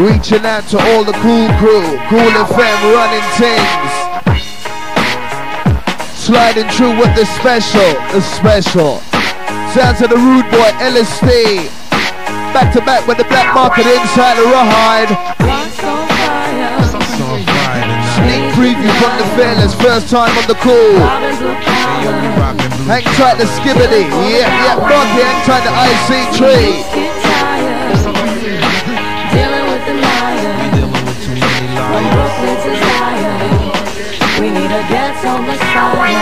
Reaching out to all the cool crew, Cool FM running things. Sliding through with the special, the special. Sounds of the rude boy, LSD. Back to back with the black market inside the rawhide. Preview from the fellas, first time on the Cool. Hang tight to Skibadee, yeah, Marky, hang tight to IC3. We need to get some Messiah.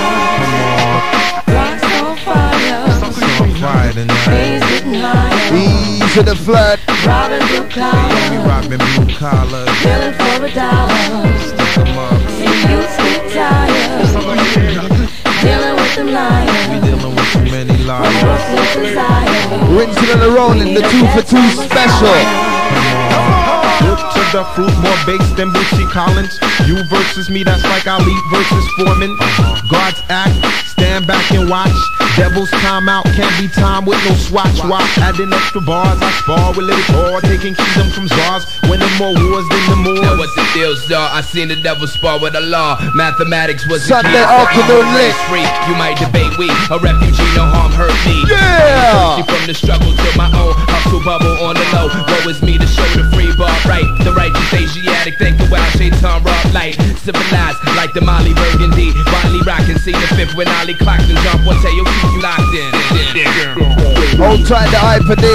Ease of the flood. Robin blue collar. Killing for a dollar. You get tired. Dealing with them liars. We dealing with too many liars. Rinsing and rolling, the 2 for 2 special. Look to the fruit, more bass than Bucci Collins. You versus me, that's like Ali versus Foreman. God's act, stand back and watch. Devil's time out, can't be time with no swatch. Watch, adding extra bars, I spar with little bar, taking kingdom from czars, winning more wars than the Moors. Now what the deal, star? I seen the devil spar with the law. Mathematics was the Sunday afternoon lit. You might debate we, a refugee, no harm hurt me. Yeah! From the struggle to my own, hustle bubble on the low. Woe is me to show the free bar right. The righteous Asiatic, think the wild shaitan rock light. Civilized, like the Molly Burgundy. Riley rockin', see the fifth when Ali clocked and jump. One tail, you locked in. Hold tight to IPD.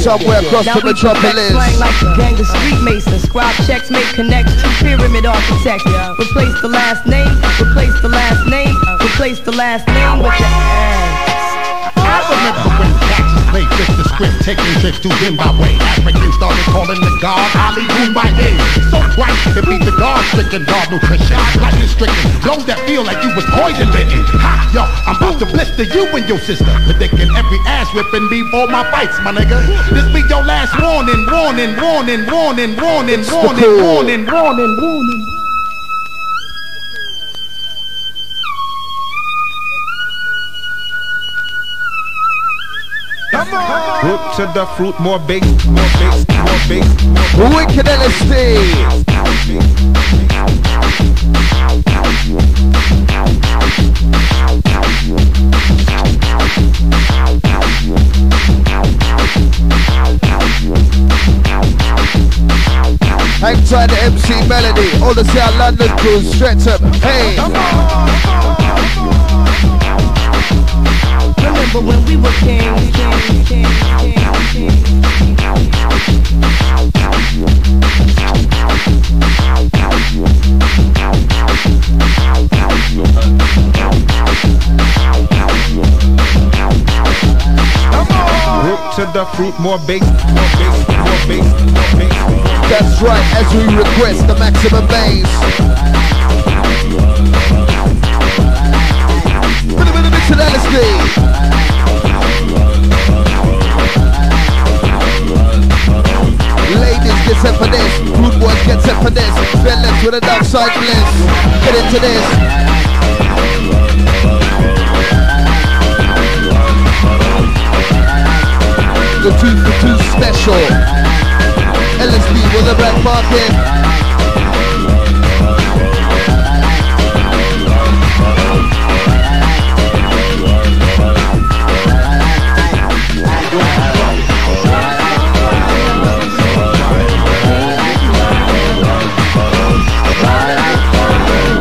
Somewhere across now the metropolis. Like a gang of street masons. Scribe checks make connects to pyramid architects. Replace the last name. Replace the last name. Replace the last name with the ass. I remember when Jackson played with the script, taking trips to Zimbabwe. Africans started calling the god Ali Boumbaye. So right, it be the god-stricken, god nutrition. Lightning stricken, blows that feel like you was poison bitten. Ha, yo, I'm about to blister you and your sister. Predicting every ass whipping before my fights, my nigga. This be your last warning, warning, warning, warning, warning, warning, warning, warning, warning. Look to the fruit, more big, more big, more big. Wicked LSD. Hang tight to MC Melody. All the South London crew, stretch up. Hey. Come on. Remember when we were kings. To the fruit, more bass, more bass, more bass, more bass. That's right, as we request the maximum bass. Put a bit of mix of LSD. Ladies, get set for this. Rude boys, get set for this. Fellas with a dark side bliss. Get into this. The 2 for 2 special. LSD with a black market.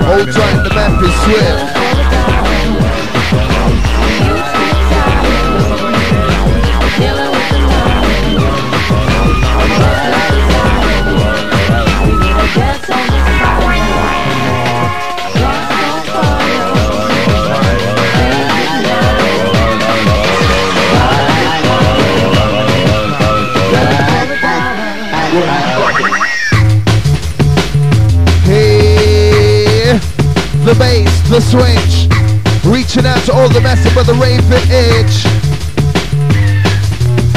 Hold tight, the map is swift. The bass, the switch, reaching out to all the massive of the raving itch.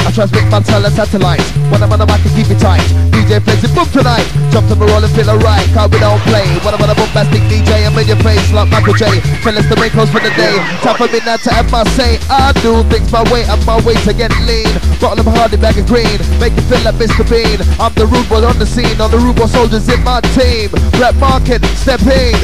I I transmit my talent satellite. When I'm on the mic, I keep it tight. DJ plays it, boom tonight. Jump to the roll and feel alright, cause we don't play. When I'm on a bombastic DJ, I'm in your face like Michael J. Fellas, the main host for the day. Time for me now to have my say. I do things my way, and my way to get lean. Bottle them hard in bag of green, make you feel like Mr. Bean. I'm the rude boy on the scene, on the rude boy soldiers in my team. Blackmarket, step in.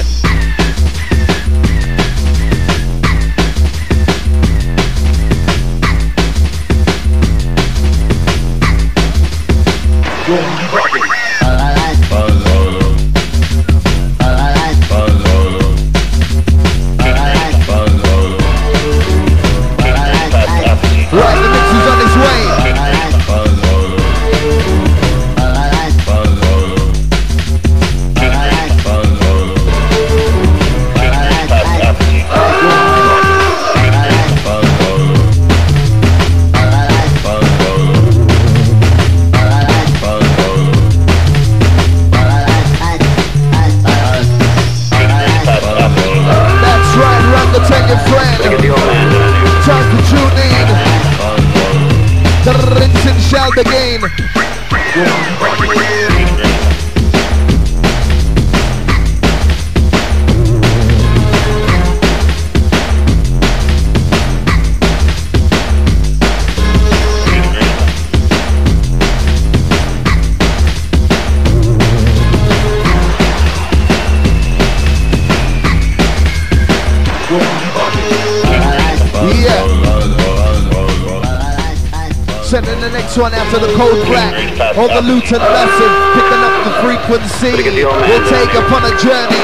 One after the cold black, all the loot and massive, picking up the frequency, we'll take upon a journey.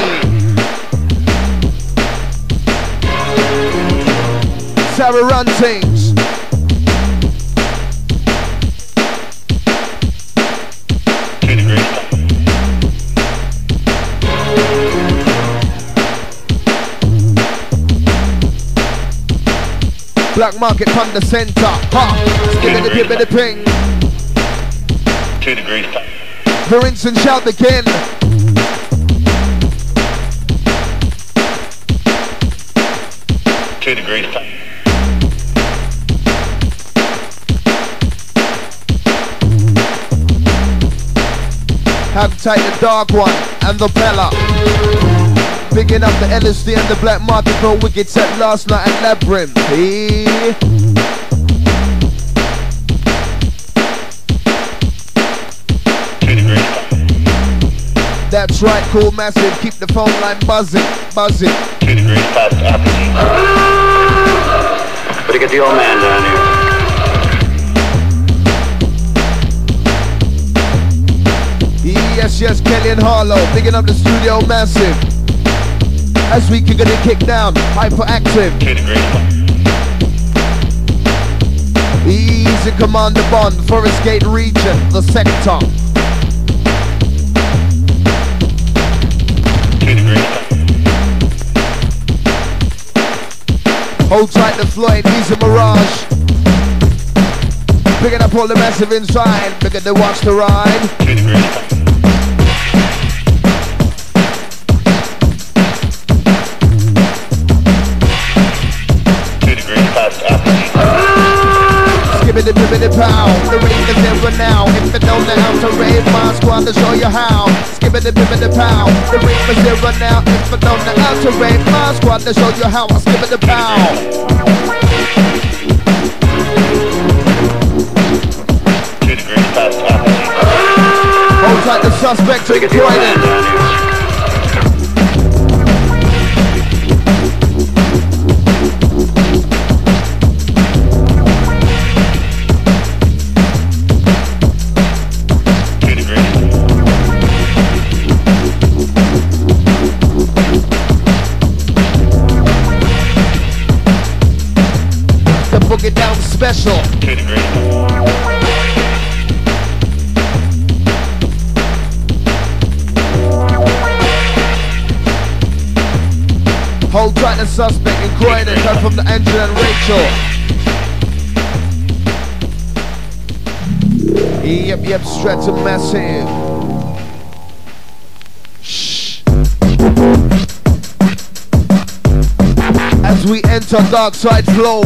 Sarah run things. Blackmarket from the center, ha! Skibadee Piva ping. 2 degrees. For instance, shout again. Have tight the dark one and the Bella. Picking up the LSD and the Blackmarket for wicked set last night at Labyrinth. That's right, cool, massive. Keep the phone line buzzing, buzzing. 2 degrees past apogee. Better get the old man down here. Yes, yes, Kellyan Harlow, picking up the studio massive. As we kick it, kick down, hyperactive. 2 degrees. Easy Commander Bond, Forest Gate region, the sector. 2 degrees. Hold tight the Floyd, Easy Mirage. Picking up all the massive inside, picking the watch to ride. 2 degrees. The pivoted pow, the rave is there now. If you don't know how to rave, my squad to show you how. Skibadee Piva pow, the rave is there now. If you don't know how to rave, my squad to show you how. I Skibadee pow. Hold tight the suspect to the it down special. 2 degrees. Hold tight the suspect and Croydon come from the engine and Rachel. Yep, yep, stretch and massive. We enter dark side flow.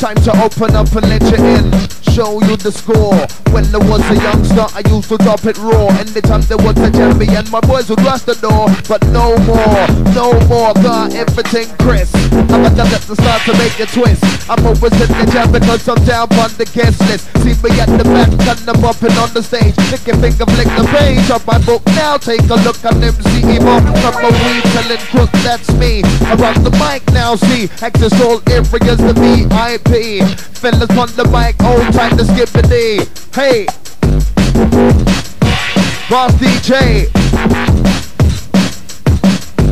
Time to open up and let you in, show you the score. When I was a youngster, I used to drop it raw. Anytime there was a champion, my boys would rush the door. But no more, no more, got everything Chris. I'm a dub at the start to make a twist. I'm always in the jam because I'm down on the guest list. See me at the back and I'm hopping on the stage. Lick your finger, flick the page of my book now. Take a look at MC Emo from a weed telling crook, that's me. I run the mic now, see, access all areas, the VIP. Fellas on the mic, old time to Skibadee. Hey, Boss DJ,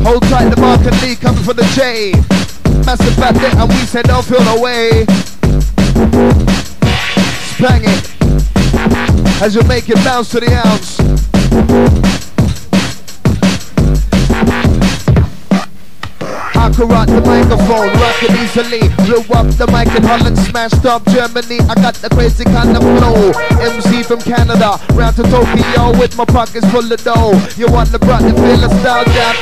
hold tight, the Mark and Lee coming for the J. Massive fat there and we said don't feel no way. Spang it as you make it bounce to the ounce. I could rock the microphone, rock it easily. Blew up the mic in Holland, smashed up Germany. I got the crazy kind of flow. MC from Canada, round to Tokyo with my pockets full of dough. You want the brought the feel of style down,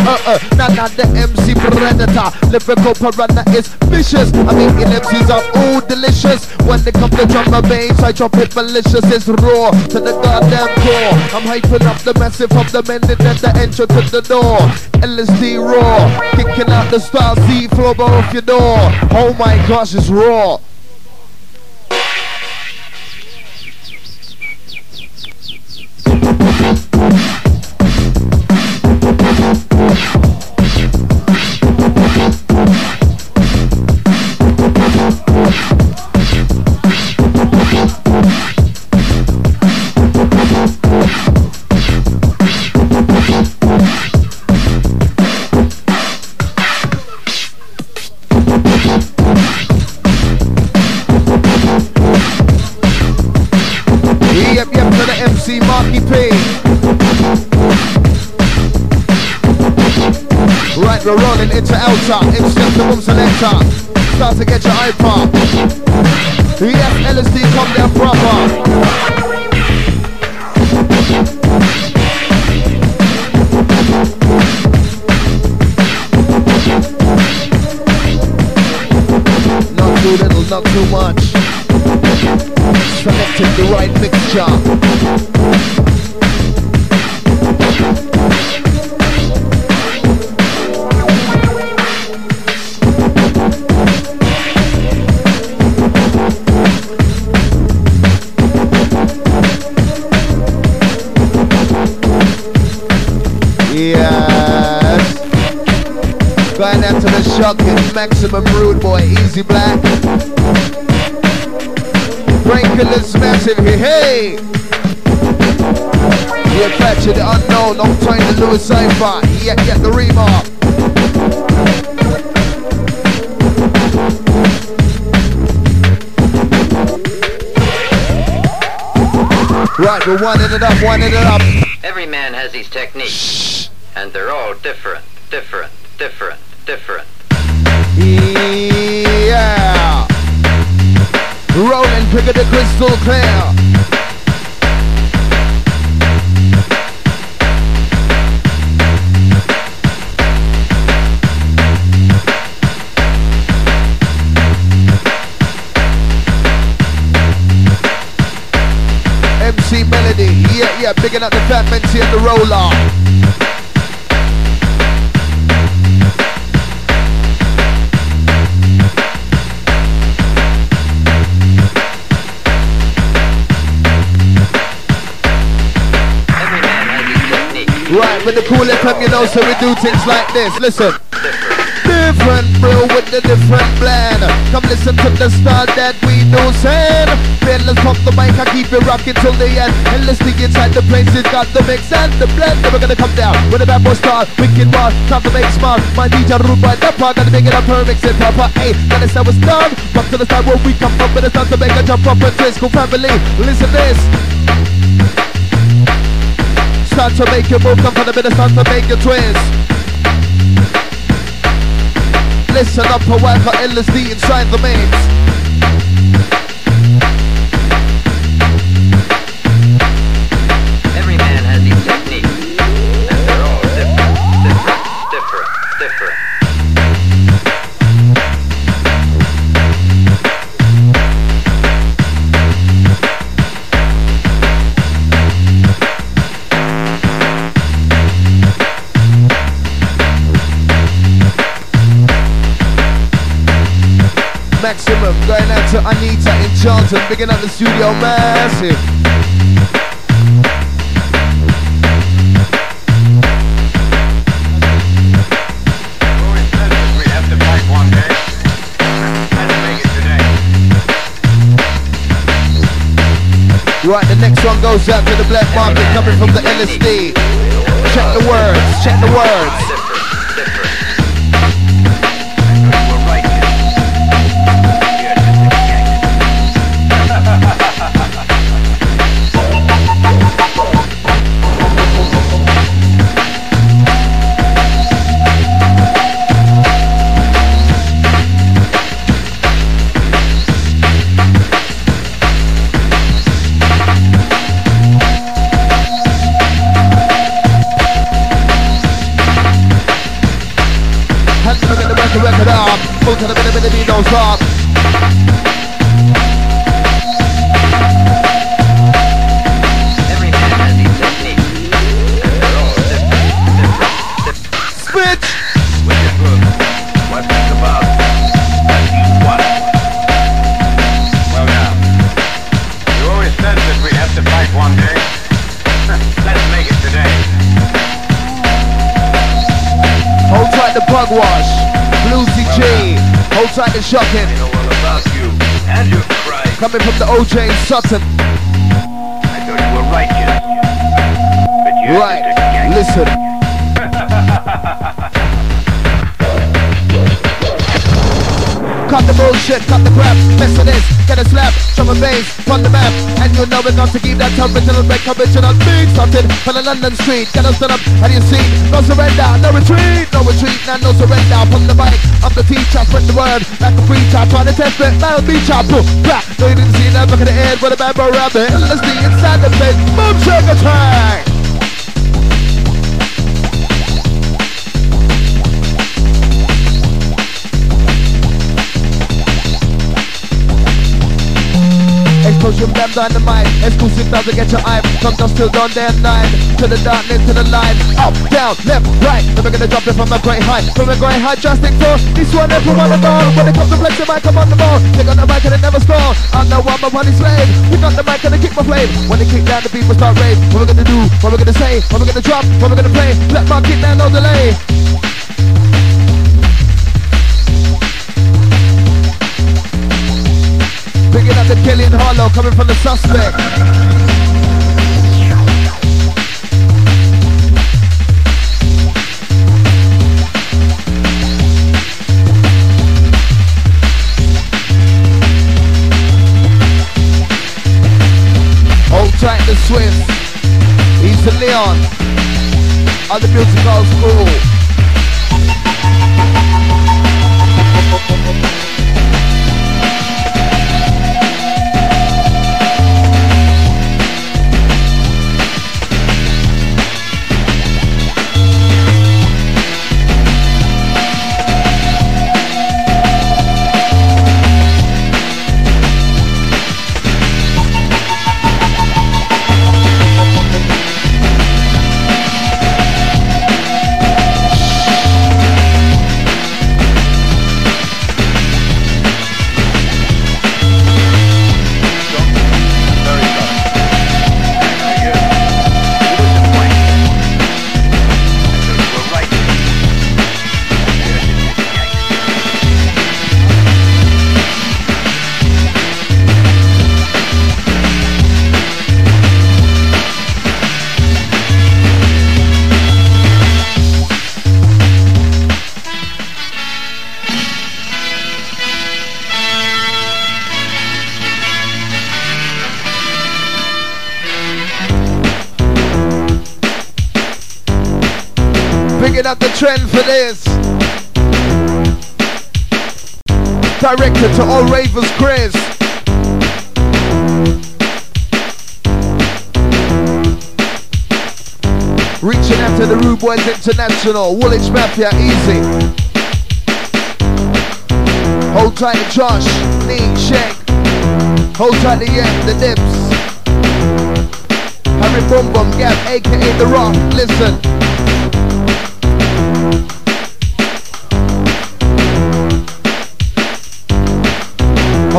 not the MC Predator. Lyrical piranha is vicious. I mean, MCs are all delicious. When they come to drummer babes, I drop it malicious. It's raw to the goddamn core. I'm hyping up the massive of the men and at the entrance to the door. LSD raw, kicking out the style Z floor off your door. Oh my gosh, it's raw. We're rolling into outer, instant the room selector. Start to get your iPod. Yes, LSD come down proper. Not too little, not too much. Selected the right mixture. Right after the shock is maximum rude boy, Easy Black. Breaking this massive, hey! The Apache, the unknown, I'm trying to lose cypher. Yeah, get the remark. Right, we're winding it up, winding it up. Every man has his techniques, and they're all different. Yeah. Rolling, pick up the crystal clear. MC Melody, yeah, picking up the fat mentee and the roller. Right, with the Cool FM, you know, so we do things like this. Listen. Different bro with the different blend. Come listen to the style that we do send. Let's pop the mic, I keep it rocking till the end. LSD inside the place, it's got the mix and the blend. Then we're gonna come down with a bad boy style. Wicked wild, time to make smart. My DJ root by the part, gotta make it up her mix it proper. Ayy, that is how it's done. Rock to the style where we come from, but it's time to make a jump up a twist. Cool family, listen this. Start to make your move, come for the minute, start to make your twist. Listen up, a wife for LSD inside the mix. Every man has his technique, and they're all different. Maximum. Going out to Anita in Charlton, picking up the studio massive. Right, the next one goes out to the Blackmarket, coming from the LSD. Check the words, check the words. To the bit of the beat, don't stop. Every man has his technique. Switch! Switch and group. What think about? What do you want? Well now, you always said that we'd have to fight one day. Let's make it today. Hold tight the bug wash. Bluesy G, hold tight and shock him. I know all about you and your pride. Coming from the OJ in Sutton. I thought you were right, kid. But you're right. Listen. Cut the bullshit, cut the crap. Mess with this, get a slap. Drum and bass, run the map. And you know we're going to keep that temperature and break commission on beat. Started from the London street. Get us done up, and you see. No surrender, no retreat. No retreat, now no surrender. From the mic, up the teacher, spread the word. Like a preacher, trying to test it. Now the beach out, poof, blah. No, you didn't see that back in the head with a bad boy around the LSD inside the place. Boom, shake a track. Explosion, bam, dynamite, exclusive now to get your eye. From dusk till dawn, day and night. To the darkness, to the light. Up, down, left, right. Then we're gonna drop it from a great height. From a great height, drastic fall. This one, everyone alone. When it comes to flexing, I come on the ball. Take on the mic and it never stall. I know I'm a money slave. Pick up the mic and I kick my flame. When they kick down, the people start rave. What we're gonna do, what we're gonna say, what we're gonna drop, what we're gonna play. Black market, now no delay. Picking up the Kellyan Harlow coming from the suspect. Hold tight the Twist. He's the Leon. Other musical school. Up the trend for this. Directed to all ravers, Chris. Reaching out to the Rude Boys International, Woolwich Mafia, easy. Hold tight to Josh, Knee, Shake. Hold tight to The Yen, The Dips. Harry Boom Boom Gap, aka The Rock, listen.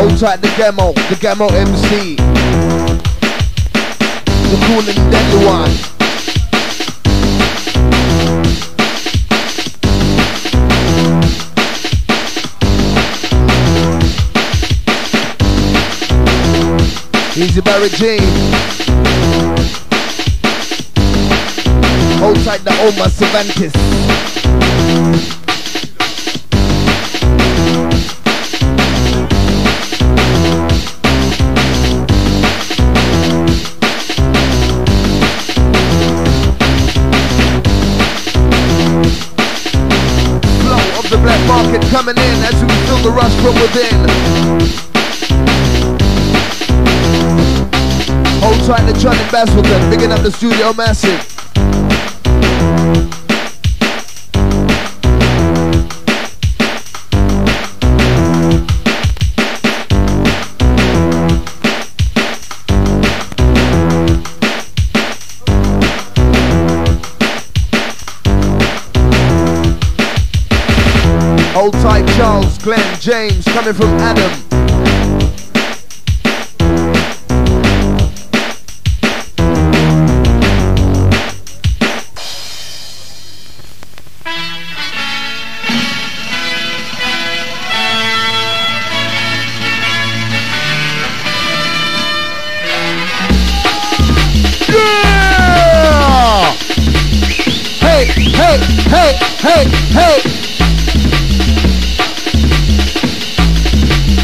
Hold tight the Gamo MC. We're calling Deadline. Easy Barrett G. Hold tight the Omar Cervantes. Flow of the black market coming in as we feel the rush from within. Hold tight to Johnny Basildon, bigging up the studio massive. Hold tight Charles, Glenn, James, coming from Adam.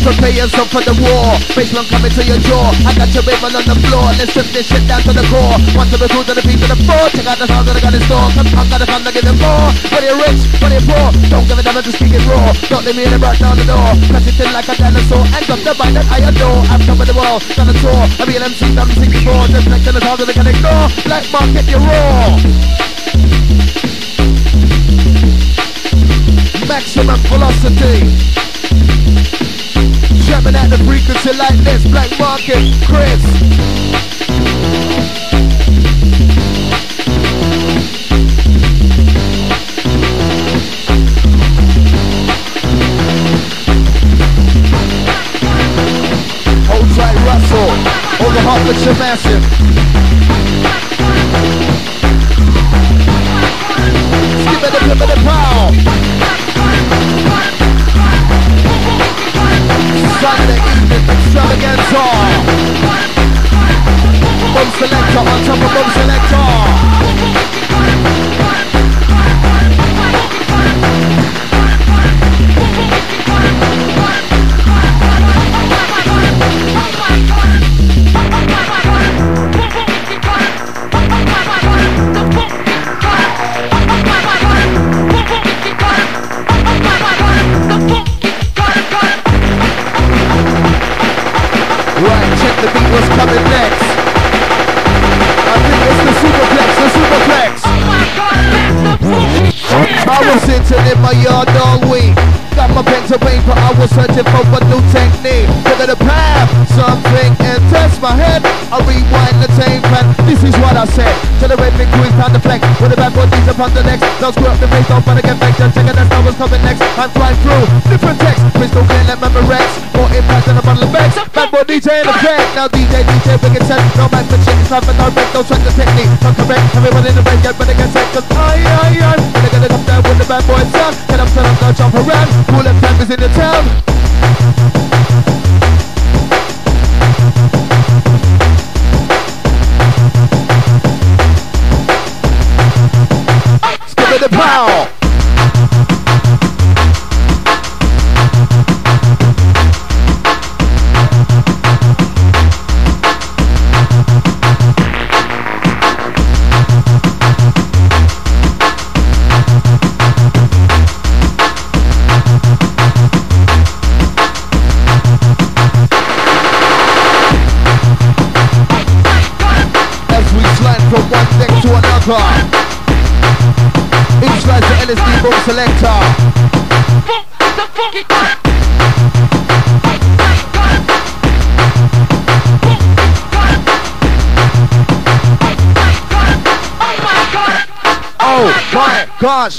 Prepare yourself for the war, baseline coming to your jaw. I got your raving on the floor, let's strip this shit down to the core. Want to be cool to the beat to the floor, check out the sound that I got in store. I got the sound that I give it more, whether you're rich, whether you're poor. Don't give a damn, just speak it raw. Don't leave me in the rock down the door. Cause it's in like a dinosaur, and drop the bite that I adore. I've covered the world, done a tour. I'll be an MC, I'm 64, just like in the sound that I can ignore. Black market, you're raw. Maximum velocity. Jamming at the frequency like this. Black market, Chris. Hold tight, Russell. Over Hertfordshire massive. Skibadee, pow. Sunday evening extravaganza. Bomb selector on top of bomb selector. The beat was coming next. I think it's the superplex, the superplex. Oh my God, that's the I was sitting in my yard all week. Got my pen to paper, I was searching for a new technique. Look at the path, something enters my head. I rewind the tape and this is what I said. To the red big queen's pound the flex. With the bad bodies upon the next. Don't screw up the face, don't find a confection. Checking that star was coming next. I'm flying through different texts. Crystal clear like Memorex. More impact than a bundle of X. Bad boy DJ in effect. Now DJ, we can set. No man for shit, it's time for no break. Don't sweat the technique, not correct. Everyone in the red, get better get set. Cause I when I get it up there with the bad boy sound. Get up, don't jump around. Cool FM is in the town. Skip it the power. Each slice the LSD boom selector. Oh my gosh.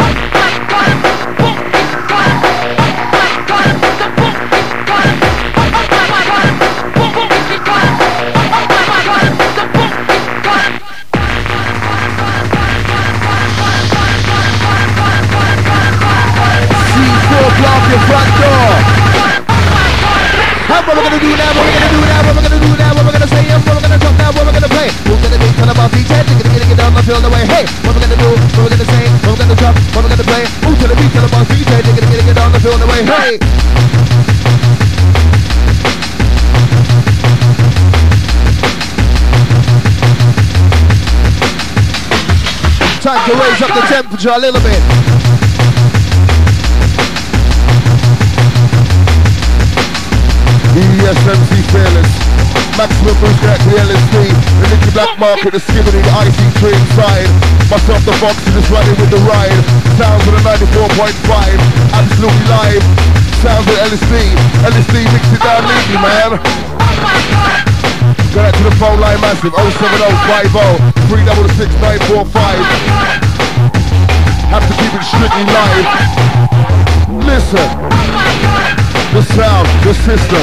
What we're gonna do now, what we're gonna do now, what we're gonna do now, what we're gonna say, what we're gonna talk now, what we're gonna play. Who's gonna be telling about DJ? They're gonna get down my field away. Hey, what we're gonna do, what we're gonna say, what we're gonna talk, what we're gonna play. Who's gonna be telling about DJ? They're gonna get down my field away. Hey. Time to raise up the temperature a little bit. Yes, MC Fearless. Maximum boost at the LSD. The Nicky Blackmarket, the Skibadee, the IC3 inside. Myself, the Fox, just riding with the ride. Sounds of the 94.5. Absolutely live. Sounds of LSD. LSD mix it down neatly, man. Go out to the phone line massive, 07050 366 945. Have to keep it strictly live. Listen, the sound, the system.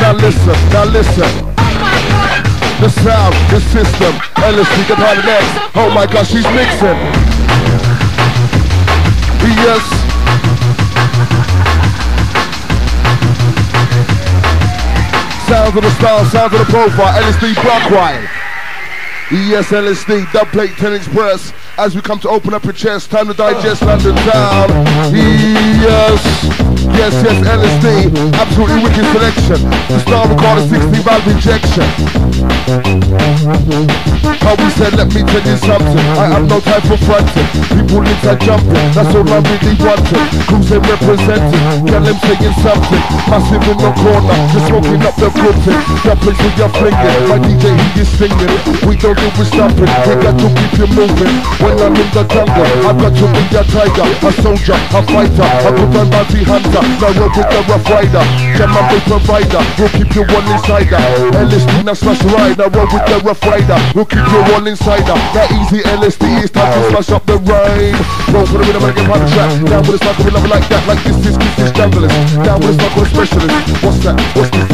Now listen, now listen. The sound, the system. LSD, get high next. Oh my gosh, she's mixing. Yes. Sounds of the style, sounds of the profile, LSD block wide. Yes, LSD, dub plate 10-inch press. As we come to open up your chest, time to digest London town. Yes. Yes, yes, LSD, absolutely wicked selection. The star record a 60-valve injection. How we said, let me tell you something. I have no time for fronting. People inside jumping, that's all I really wanted. Cruising representing, girl, I'm saying something. Massive in the corner, just smoking up the footing. That place where you're flinging, my DJ, he is singing. We don't do with stopping, we got to keep you moving. When I'm in the jungle, I've got to be a tiger, a soldier, a fighter, a good and bounty hunter. Now you're with the rough rider, get my big provider. We'll keep you one insider. LSD, now slash ride. Now roll with the rough rider. We'll keep you one insider. That easy LSD, it's time to slash up the ride. Roll for the rhythm and get on the track. Down with a slack of a lover like that. Like this, junglist. Down with a slack of a specialist. What's that? What's this,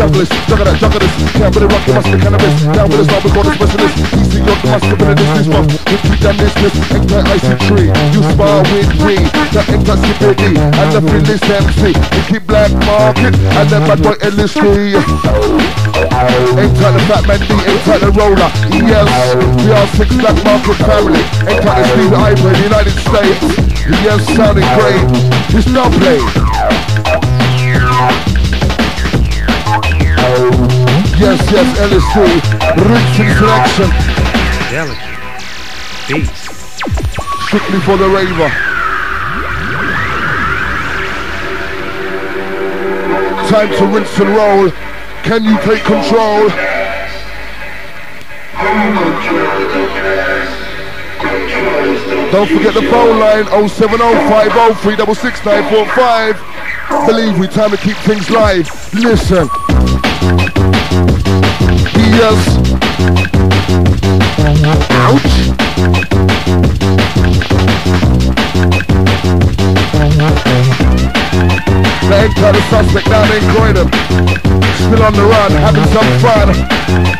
junglist? Juggle that, juggle this. Can't really rock it, must be cannabis. Down with a slack of a specialist. Easy, you're the master, but this one. We'll keep that mistress. Enter IC3. You spar with me. That enter Skibadee. And the feelings. MC, Nicky Blackmarket, and then bad boy LSD. Ain't time the fat man D, ain't time the roller. Yes, we are six Blackmarket family. Ain't time to see the Ivory, United States. Yes, sounding great. It's not played. Yes, yes, LSD. Rich in selection. Delicate. Beast. Strictly for the raver. Time to rinse and roll. Can you take control? Don't forget the phone line 07050 366 945. Believe me, time to keep things live. Listen. Yes. Ouch. They ain't got a suspect, now they ain't growing them. Still on the run, having some fun.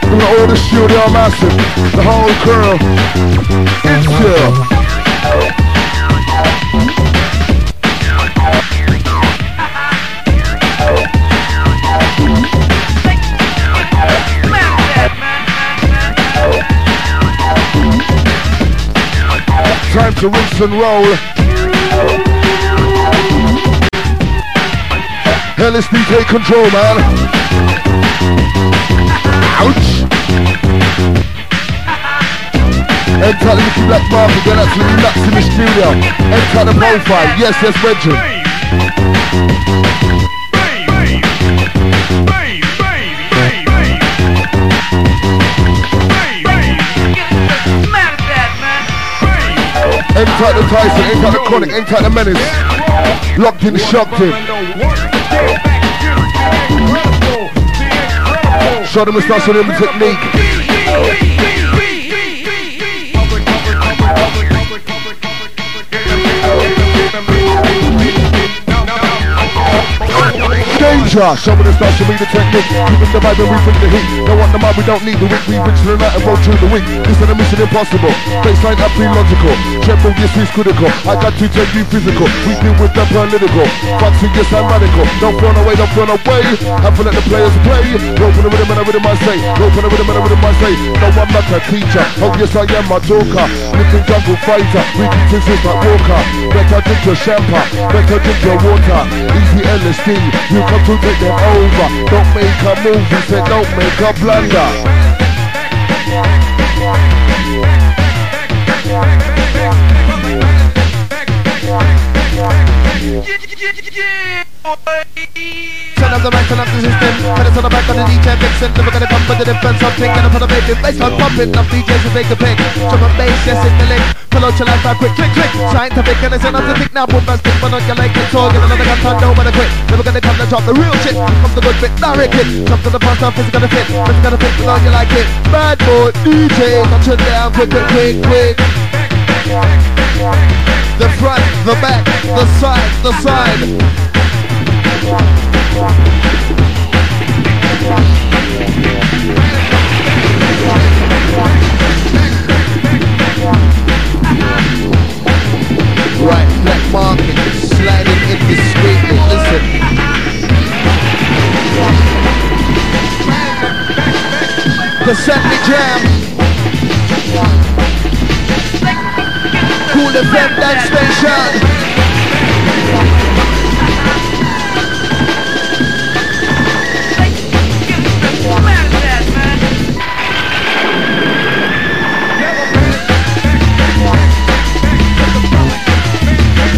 Doing all the studio massive, the whole crew. It's chill. Time to rinse and roll. LSD, take control, man. Ouch. Enter the Nicky Blackmarket, get absolutely nuts in the studio. Enter the profile, yes, yes, Reggie. Enter the Tyson, enter the Chronic, enter the Menace. Locked in, shocked in. Show them the stuff, show them the technique. Get danger. Show me the style, show me the technique. Give us the vibe and we bring the heat. Don't want the mind, we don't need the week. We reach the night and roll through the week. This is a mission impossible. Baseline up be logical. Tremble, this is critical. I got to take you physical. We deal with the political. Fuck to yes, I'm radical. Don't run away, don't run away. Have to let the players play. Go for the rhythm and the rhythm I say. Go for the rhythm and the rhythm I say. No, I'm not a teacher. Oh yes, I am a talker. Little jungle fighter. We can do this like Walker. Better drink your champagne. Better drink your water. Easy LSD. You come to take them over. Don't make a movie, say don't make a blunder. Turn up the mic, turn up the system. Credits on the back of the DJ Vixen. Never gonna come for the difference. I'm thinking I'm on a baby. Baseline pumping up DJs who make a pick. Drum and bass, yes, in the link. Pull out your life back quick, click, click. Trying to pick and it's enough to pick now. Boom, fast, pick, but not your leg. It's all gonna never come down when I quit. Never gonna come to drop the real shit. Come the good bit, direct it. Jump to the past, now it's gonna fit. It's gonna fit, but now you like it. Bad boy, DJ. Don't turn down, quick, quick, quick, quick. The front, the back, the side, the side. Right, Blackmarket, sliding in discreetly, listen. The Sunday Jam. Cool FM dance station.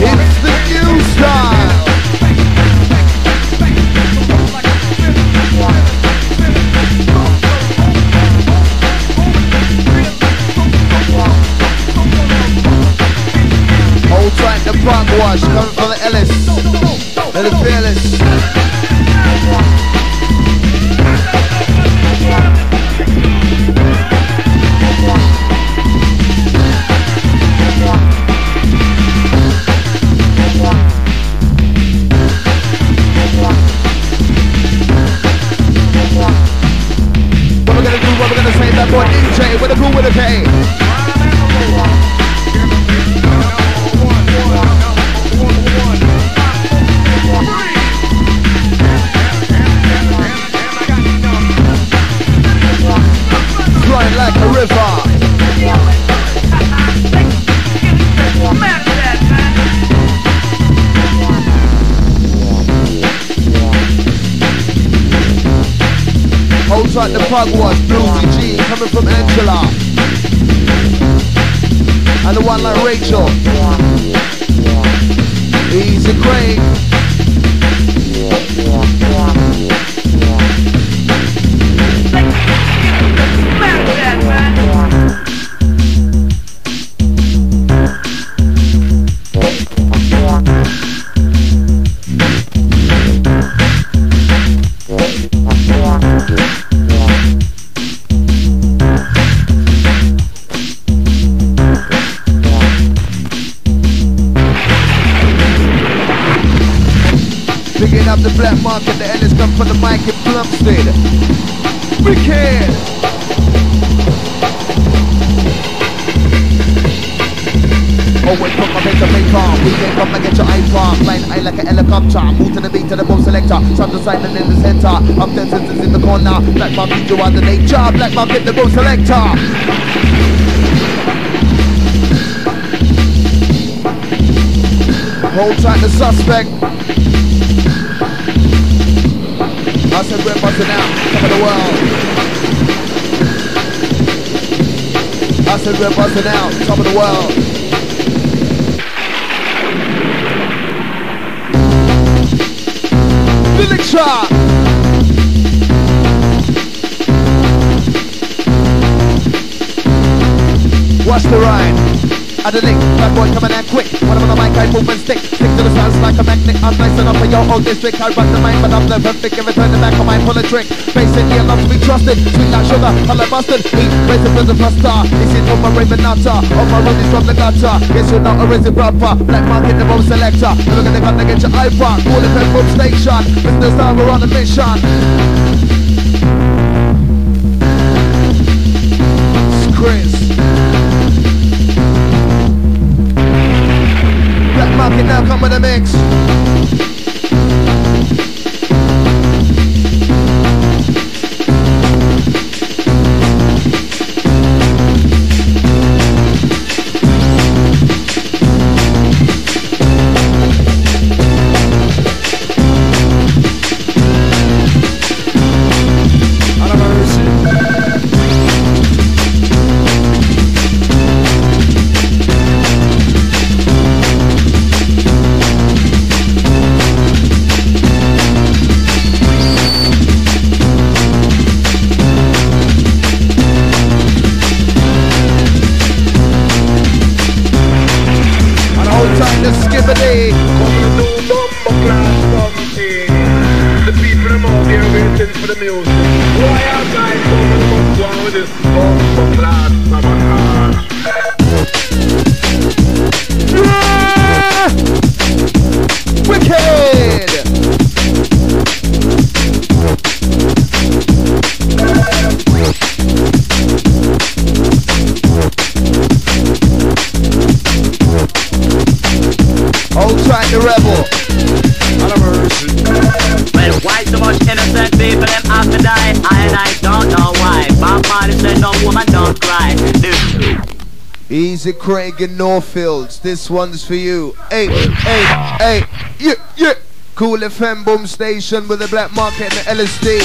It's the new style. Hold tight the park wash, coming from the Ellis. Let it fearless. Boy DJ with a blue with a K. Flowing like a river. Holds out the pugwash, Bluesy G, coming from Angela. And the one like Rachel. Easy Craig. The Blackmarket, the Ellis come from the mic and Plumstead. We can! Always put my face to make calm. We can't come like get your eye palm. Blind eye like a helicopter. Move to the beat to the boom selector. Sound silent in the center. Up 10 sentences in the corner. Blackmarket, you are the nature. Blackmarket, the boom selector. Hold tight the suspect. I said we're busting out, top of the world. I said we're busting out, top of the world. The lecture. Watch the ride. Add a link, bad boy coming out quick. When I'm on the mic I move and stick. Stick to the sounds like a magnet. I'm nice enough for your old district. I rock the mic but I'm never thick. If I turn the back on my pull a trick. Basically I love to be trusted. Sweet like sugar, I like mustard. Eat raisin for the cluster. This is all my raven nutter. All my roadies from the gutter. Guess you're not a raisin proper. Black market the wrong selector. Look at the gun to get your eye rock. Cool FM room station. Business time we're on a mission. Chris. Black Market now come with a mix. Easy Craig in Northfields, this one's for you. Hey, yeah, yeah. Cool FM boom station with the Black Market and the LSD.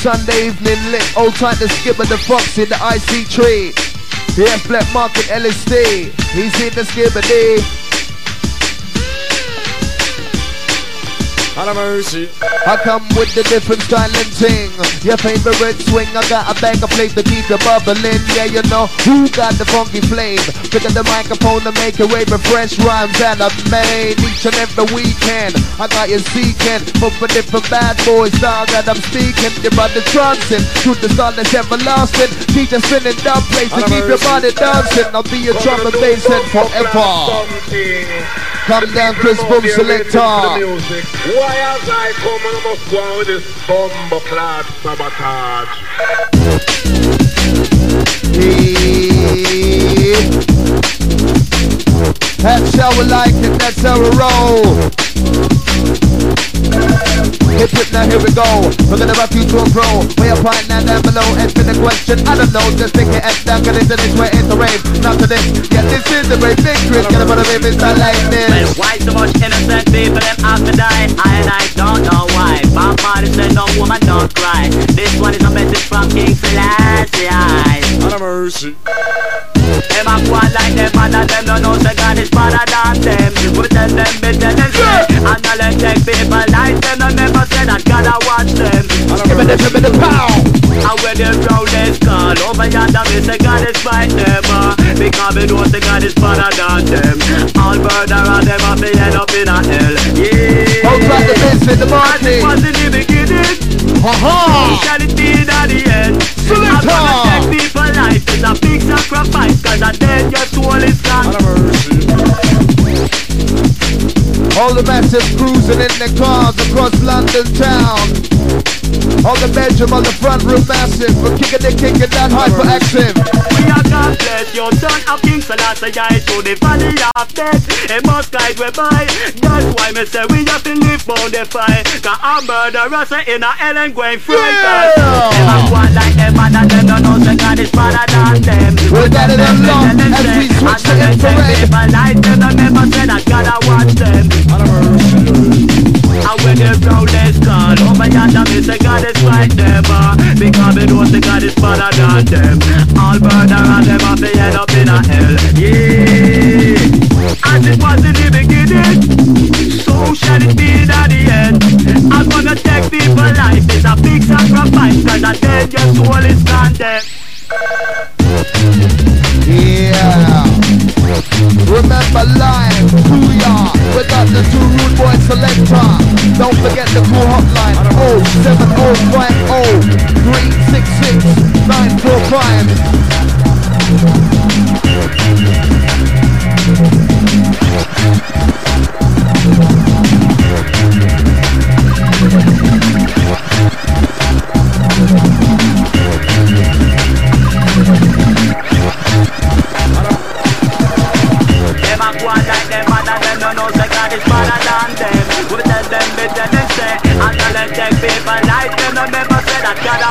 Sunday evening lit, old tight the skipper, the fox in the IC3. Yes, Black Market LSD, he's in the Skibadee. Have mercy. I come with the different style and ting. Your favorite swing, I got a bag of plates to keep the bubbling. Yeah, you know who got the funky flame. Pick up the microphone to make a wave of fresh rhymes that I've made each and every weekend. I got you seeking for different bad boy style that I'm speaking. Your brother trancing through the sun that's everlasting. Teach us spinning down place to keep your body dancing. I'll be your drum and bass head forever. Come down, Chris Boom Selector. Why else I come and I must go with this bomb-clad sabotage? That's how we like it, that's how we roll. Hip it now, here we go. We're gonna rap you to a pro. Way up high now, down below. Answer the question, I don't know. Just take it and down, cause into this, we're in the rave. Now to this, yeah, this is the rave. Big Chris, gonna put a rave inside like this. Well, why so much innocent people them out to die? I and I don't know why. My party said no woman don't cry. This one is a message from King Selassie. Out of mercy. Them a quad like them, and them don't know the God is father than them. We tell them, we tell them, and all them take people like them, don't never. I gotta watch them. Give me the pow. And when the crowd is gone, over yonder we say God is fight them. Because we know the God is better than them. All murder and them have been end up in a hell. Yeah. All right, the best in the morning. And it was in the beginning. Ha-ha. Shall it be at the end? Selector. I'm gonna take people life. It's a big sacrifice. Cause I dead your soul is gone. All the massive cruising in their cars across London town. On the bedroom, on the front room, massive. We're kicking the kick and that hyperactive. We are God bless your son of King Selassie through the valley of death. It must guide we by. That's why me say we have to live on the fire. Cause our murderers are in a hell and going free. Them a one like them and them don't know the God is better than them. We're better than long as we switch to infrared. People like them don't never say that gotta watch them. And when the crowd is gone, over yonder we say God is fight them. Because we know the God is better than them. All murder and them have to end up in a hell. Yeah. As it was in the beginning, so shall it be at the end. I'm gonna take people life, it's a big sacrifice. Cause I tell your soul is gone dead. Remember live, who we are, without the two rude boy selector. Don't forget the cool hotline, 0794503669545.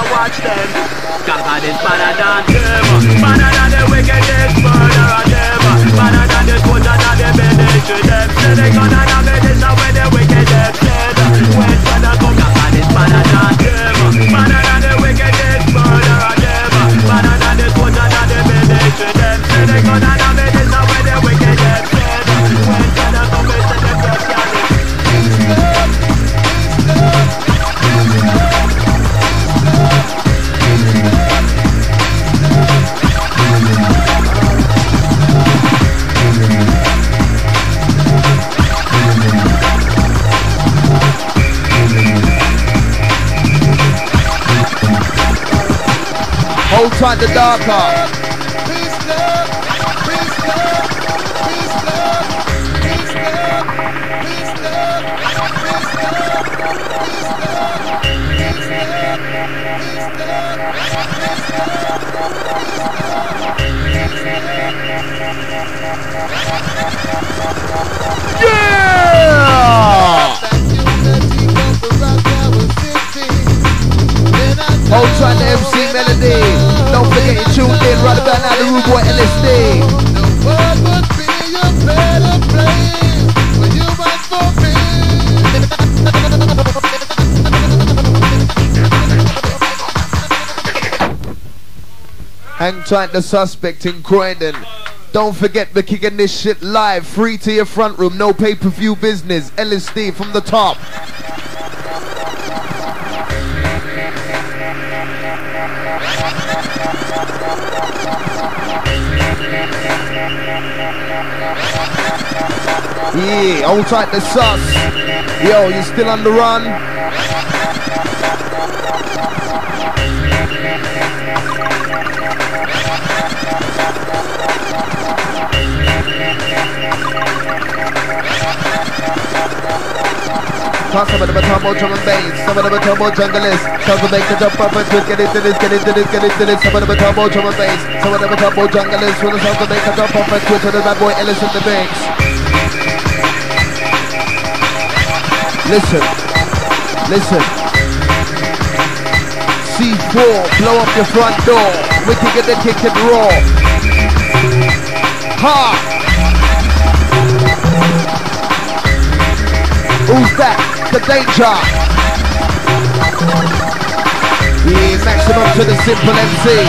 Watch them, God is better than them. Better than the wickedest murder of them. Better than the good and the bad to them. So they gonna have it this way, the wickedest said. When for the book, God is better than them. Better than the wickedest murder of them. Better than the good and the bad to them. So they gonna have it this way, the wickedest said. When for the book, hold tight the dark heart. Yeah! Hold tight the MC Melody. Don't forget you tuned in right about now, the rude boy LSD. The world would be your better place when you went for me. Hang tight the suspect in Croydon. Don't forget we're kicking this shit live, free to your front room, no pay-per-view business. LSD from the top. Yeah, hold tight the sus. Yo, you still on the run? Toss some of the turbo drum and bass, some of the turbo junglist. Time to make the jump up and twist, get into this, get into this, get into this. Some of the turbo drum and bass, some of the turbo junglist. When it's time to make the jump up and twist, and that boy Ellis in the mix. Listen, listen. C4, blow up your front door. We kick it and kick it raw. Ha! Who's that? The danger. Yeah, maximum to the simple MC.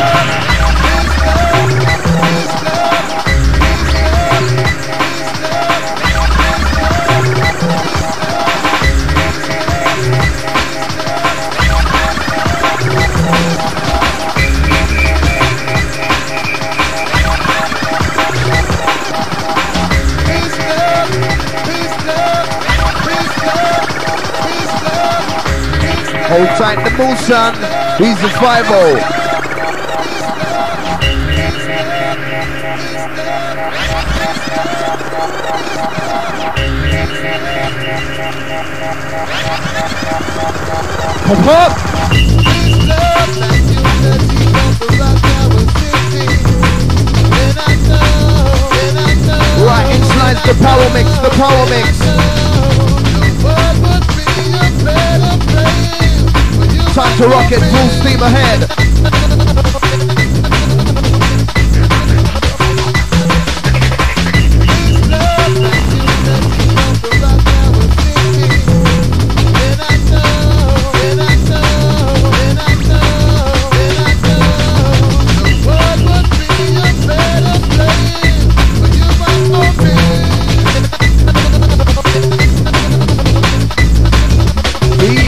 Hold tight the moon, son. He's a 5-0. Pop up. Right, inside the power mix, the power mix. Time to rock it, full steam ahead.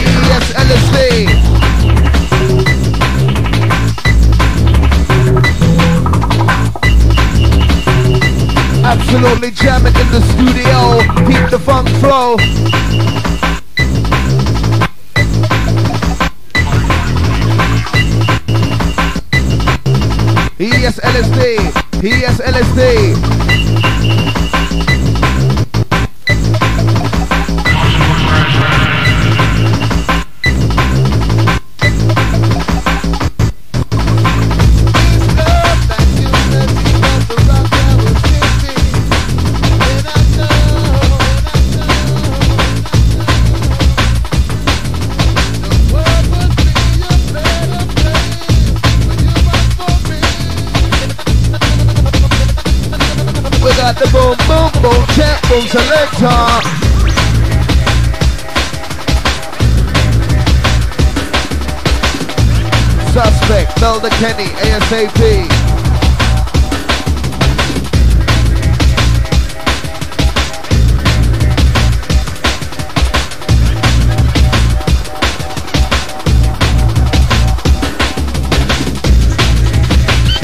Yes, LSD. we only jamming in the studio. Keep the funk flow. He has LSD. He has LSD. Boom selector. Suspect, Melda Kenny, ASAP.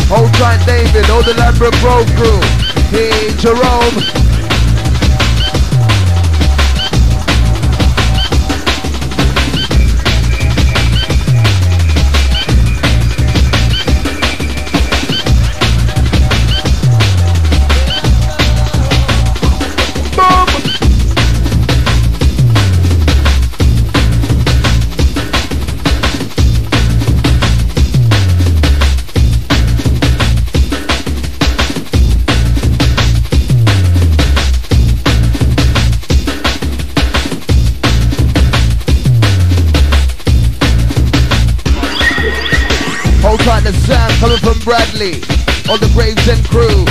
Hold tight, David, all the Ladbroke Road crew. Hey, Jerome. Coming from Bradley, all the Gravesend crew.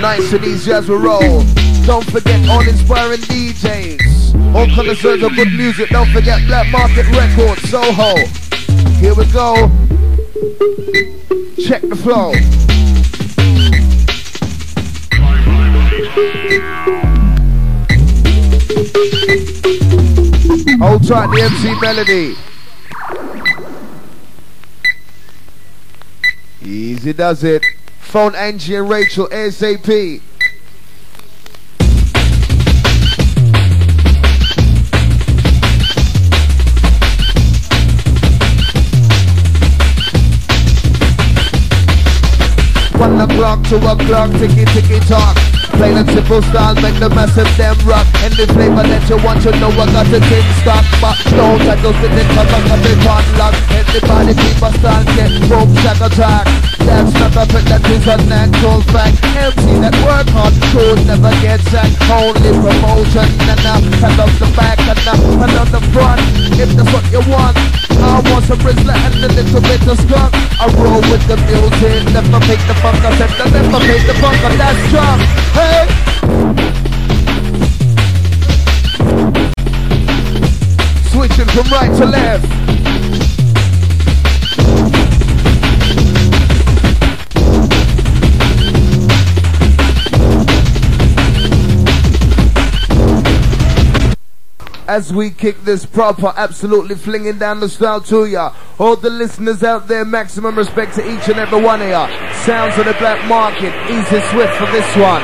Nice and easy as we roll. Don't forget all inspiring DJs, all connoisseurs of good music. Don't forget Blackmarket Records, Soho. Here we go. Check the flow. Hold tight, the MC Melody. Easy does it. Phone Angie and Rachel, ASAP. One o'clock to 1 o'clock, ticky ticky talk. Play the simple style, make the massive them rock. And the flavor that you want, you know I got it in stock. But no titles in it, cause I got it unlocked. Anybody keep a style, get boom, shack attack. That's not a fact, that is a natural fact. MC that work hard should never get sacked. Only promotion and up, hand off the back and up, hand off the front. If that's what you want, I want some Rizzler and a little bit of skunk. I roll with the music, never make the funk. I said I never make the funk on that drum. Hey! Switching from right to left. As we kick this proper, absolutely flinging down the style to ya. All the listeners out there, maximum respect to each and every one of ya. Sounds of the Blackmarket, easy swift for this one.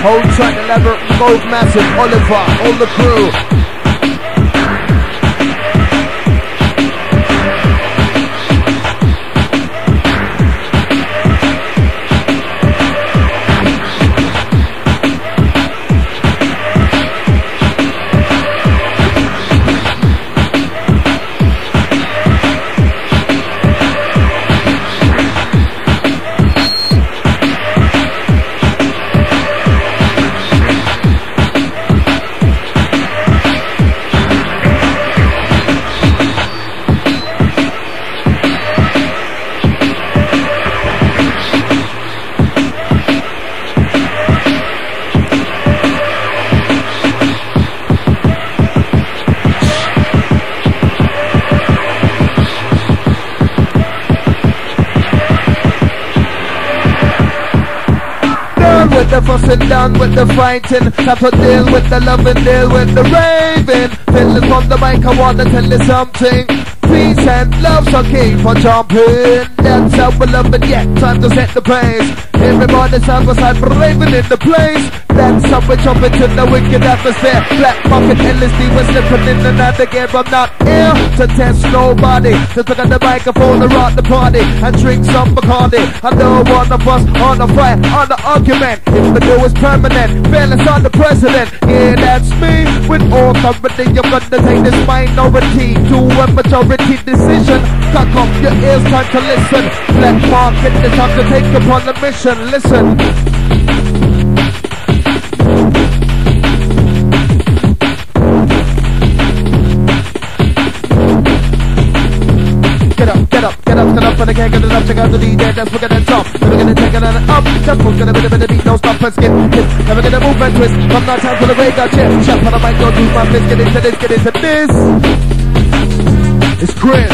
Hold tight, elaborate, both massive, Oliver, all the crew. with the fussing, down with the fighting. Have to deal with the loving, deal with the raving. Feeling from the mic, I wanna tell you something. Peace and love, so keep on jumping. That's how we love it, yeah, time to set the pace. Everybody's side by side, braving in the place. That's how we jump into the wicked atmosphere. Blackmarket, LSD, we're slipping in and out again. I'm not here to test nobody. Just look at the microphone and rock the party and drink some Bacardi. I don't want to fuss on a fight, on the argument. If the deal is permanent, balance on the president. Yeah, that's me, with authority. You're gonna take this minority to a majority decision. Cock off your ears, time to listen. Blackmarket, it's time to take upon the mission. Listen. Get up, and I can't get enough. Check out the DJ, that's we're gonna jump. Never gonna take another up. Just move, gonna bit of beat, no stop, let's get hit. Never gonna move and twist. I'm not time for the radar chip. Shut on the mic, don't lose my fist. Get into this. It's Chris.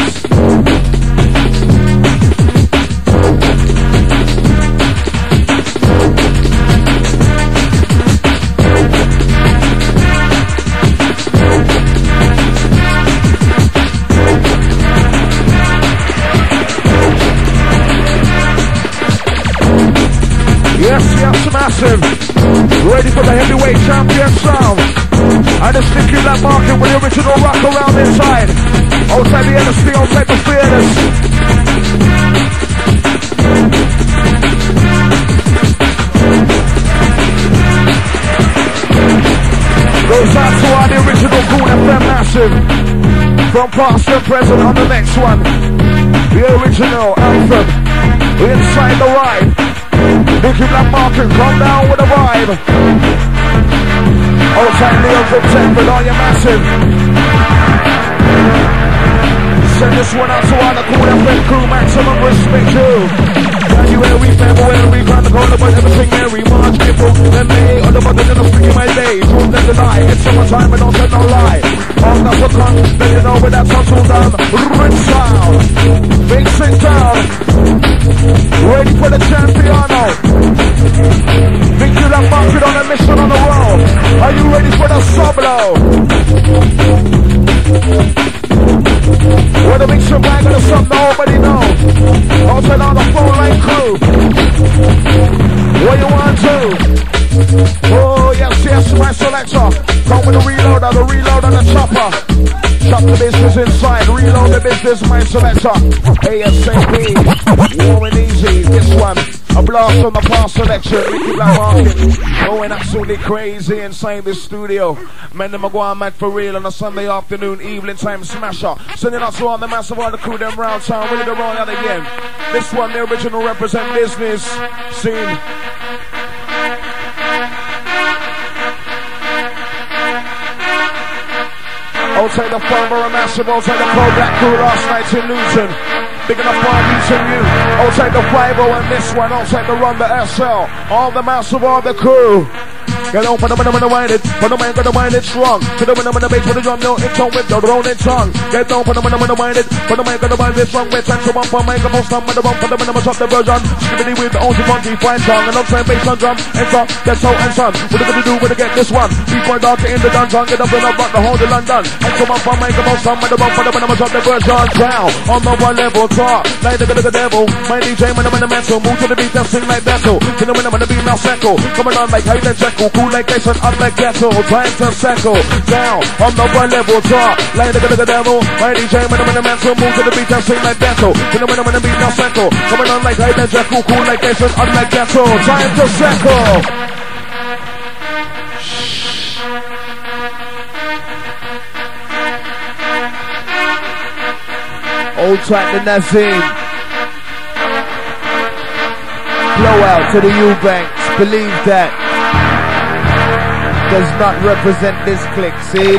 Yes, massive. Ready for the heavyweight champion sound. And it's Nicky Blackmarket with the original rock around inside. Outside the LSD, outside the fearless. Goes out to our original Cool FM massive. From past and present on the next one. The original anthem. Inside the ride. Nicky Blackmarket, come down with a vibe. Outside Leo from 10, but are you massive? Send this one out to all the Cool FM crew, maximum respect you. January, February, round the corner, but everything merry. March, April, then May, on the button, and I'm freaking my day. June, then July, it's summertime, and don't tell no lie. On that for tongue, then you know where that's all too done. Red sound, big sit down. Ready for the champion-o. Nicky Blackmarket on a mission on the road. Are you ready for the sub-lo? What a mix of bag and a sub nobody knows. Open on the phone line crew. What you want to? Oh yes, my selector. Come with the reload on the chopper. Chop the business inside, reload the business, my selector. ASAP, warm and easy, this one. A blast on the past selection, Nicky Blackmarket. Going absolutely crazy inside this studio. Men them are going mad for real on a Sunday afternoon, evening time smasher. Sending out to all the massive, all the crew, them round town, ready to roll out again. This one, the original represent business scene. Outside the former and massive, outside the pro-black crew last night in Luton. Big enough parties in you. Outside the 5-0 and this one. Outside the run, the SL. All the massive, all the crew. Get on, but I'm gonna wind it. But the man gonna wind it strong. To the winner, I'm gonna make with the drum, no, it's on with the rolling tongue. Get on, but I'm gonna wind it. But the man gonna wind it strong. With time to bump on microphone, stomp on the bump. For the minimum, top the version. Skibadee with the OJ funky, fine tongue. And outside bass on drum. And so, that's how and son. What are gonna do when I get this one? Before dark in the dungeon. Get up and up, rock the whole of London. And to bump on microphone, stomp on the bump. For the minimum, top the version. Down on the one level. Talk like the good of the devil. My DJ, man, I'm in the mantle. Move to the beat, that's sing like battle. Can I win? I'm gonna be now sackle. Coming on like Hyde and Jekyll. Cool like this and up like cattle. Time to sackle. Down on the one level. Talk like the good of the devil. My DJ, man, I'm in the mantle. Move to the beat, that's sing like battle. Can I win? I'm gonna be now sackle. Coming on like Hyde and Jekyll. Cool like this and up like cattle. Time to sackle. Old track the Nazim. Blowout to the Eubanks. Believe that. Does not represent this clique, see?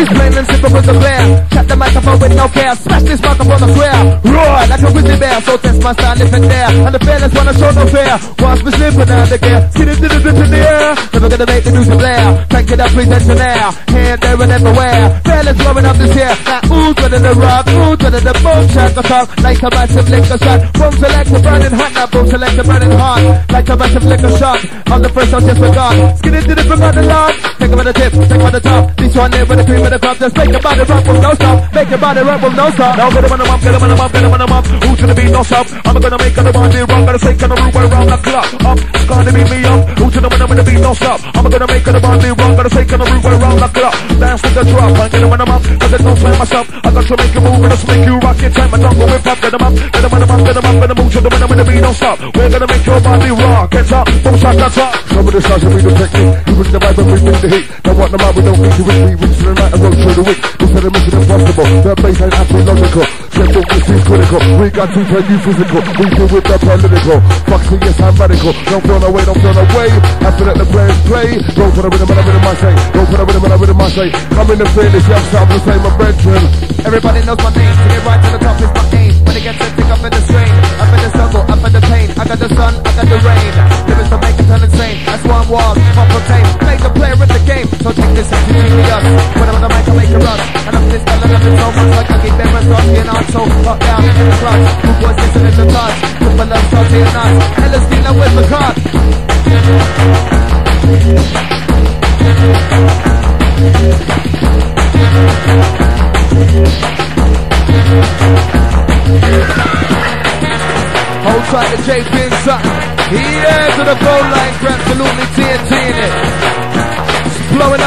It's plain and simple as a player. Shut the microphone with no care. Smash this microphone on the square. Roar like a grizzly bear. So test my style if and there. And the fellas wanna show no fear. Once we slip and out again. See the dip in the air. Never gonna make the music blare. Thank you that pretension now. Here, there and everywhere. Fellas blowing up this here. Now who's running the rock? Who's running the boom shot? The song like a massive liquor shot. Boom select the burning hot. Now boom select the burning hot. Like a massive liquor shot. On the first out just forgot. Skin it to the front of the lot. Take about the tip, take about the top. This one there with the cream of the crop. Just make your body rock with no stop. Make your body rock with no stop. Now get them on the mop, get them on the mop, get them on the mop. Who's gonna be no stop? I'm gonna make on the body rock. Gotta shake on the room around the clock. Up, it's gonna be me up. Who's gonna win? I'm gonna be no stop. I'm gonna make on the body rock. Gotta shake on the room around the clock. Dance with the drop, I get them on the mop. Cause there's no time myself. I got to make a move and just make you rock your time. I don't go whip up, get them up, get them on the mop, get them up, get them move to the win. I'm gonna be no stop. We're gonna make your body rock. Get up, boom shot, that's up. Some of the stars will be the technique. You bring the vibe and we bring the heat. Now what the vibe we don't need to win. We reach the night and roll through the week. This is the mission impossible. The base ain't actually logical. Said don't this is critical. We got to turn you physical. We deal with the political. Fuck me, yes I'm radical. Don't throw away, don't throw away. After that the players play. Roll for the rhythm and I rhythm I say. Roll for the rhythm and I rhythm I say. I'm in the field, it's young, so I'm the same, my brethren. Everybody knows my name. To get right to the top is my aim. When it gets set, pick up in the strain. Up in the struggle, up in the pain. I got the sun, I got the rain. Limits don't make it turn insane. That's why I'm wild, I'm proclaimed. Make the player in the game. So take this and you me up. When I'm on the mic, I make a rush. And I'm this fella loving so much. Like I keep them and start being hard. So pop down into the clutch. Who was listening to touch? Put my love starts here nuts. LSD now with the card. Hold tight to J. Finn Sutton. He airs to the goal line. Grabs the loot and TNT in it. It's blowing up.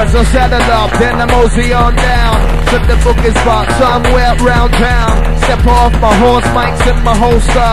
First I'll set it up, then I mosey on down. Took the booking spot somewhere round town. Step off my horse, mics in my holster.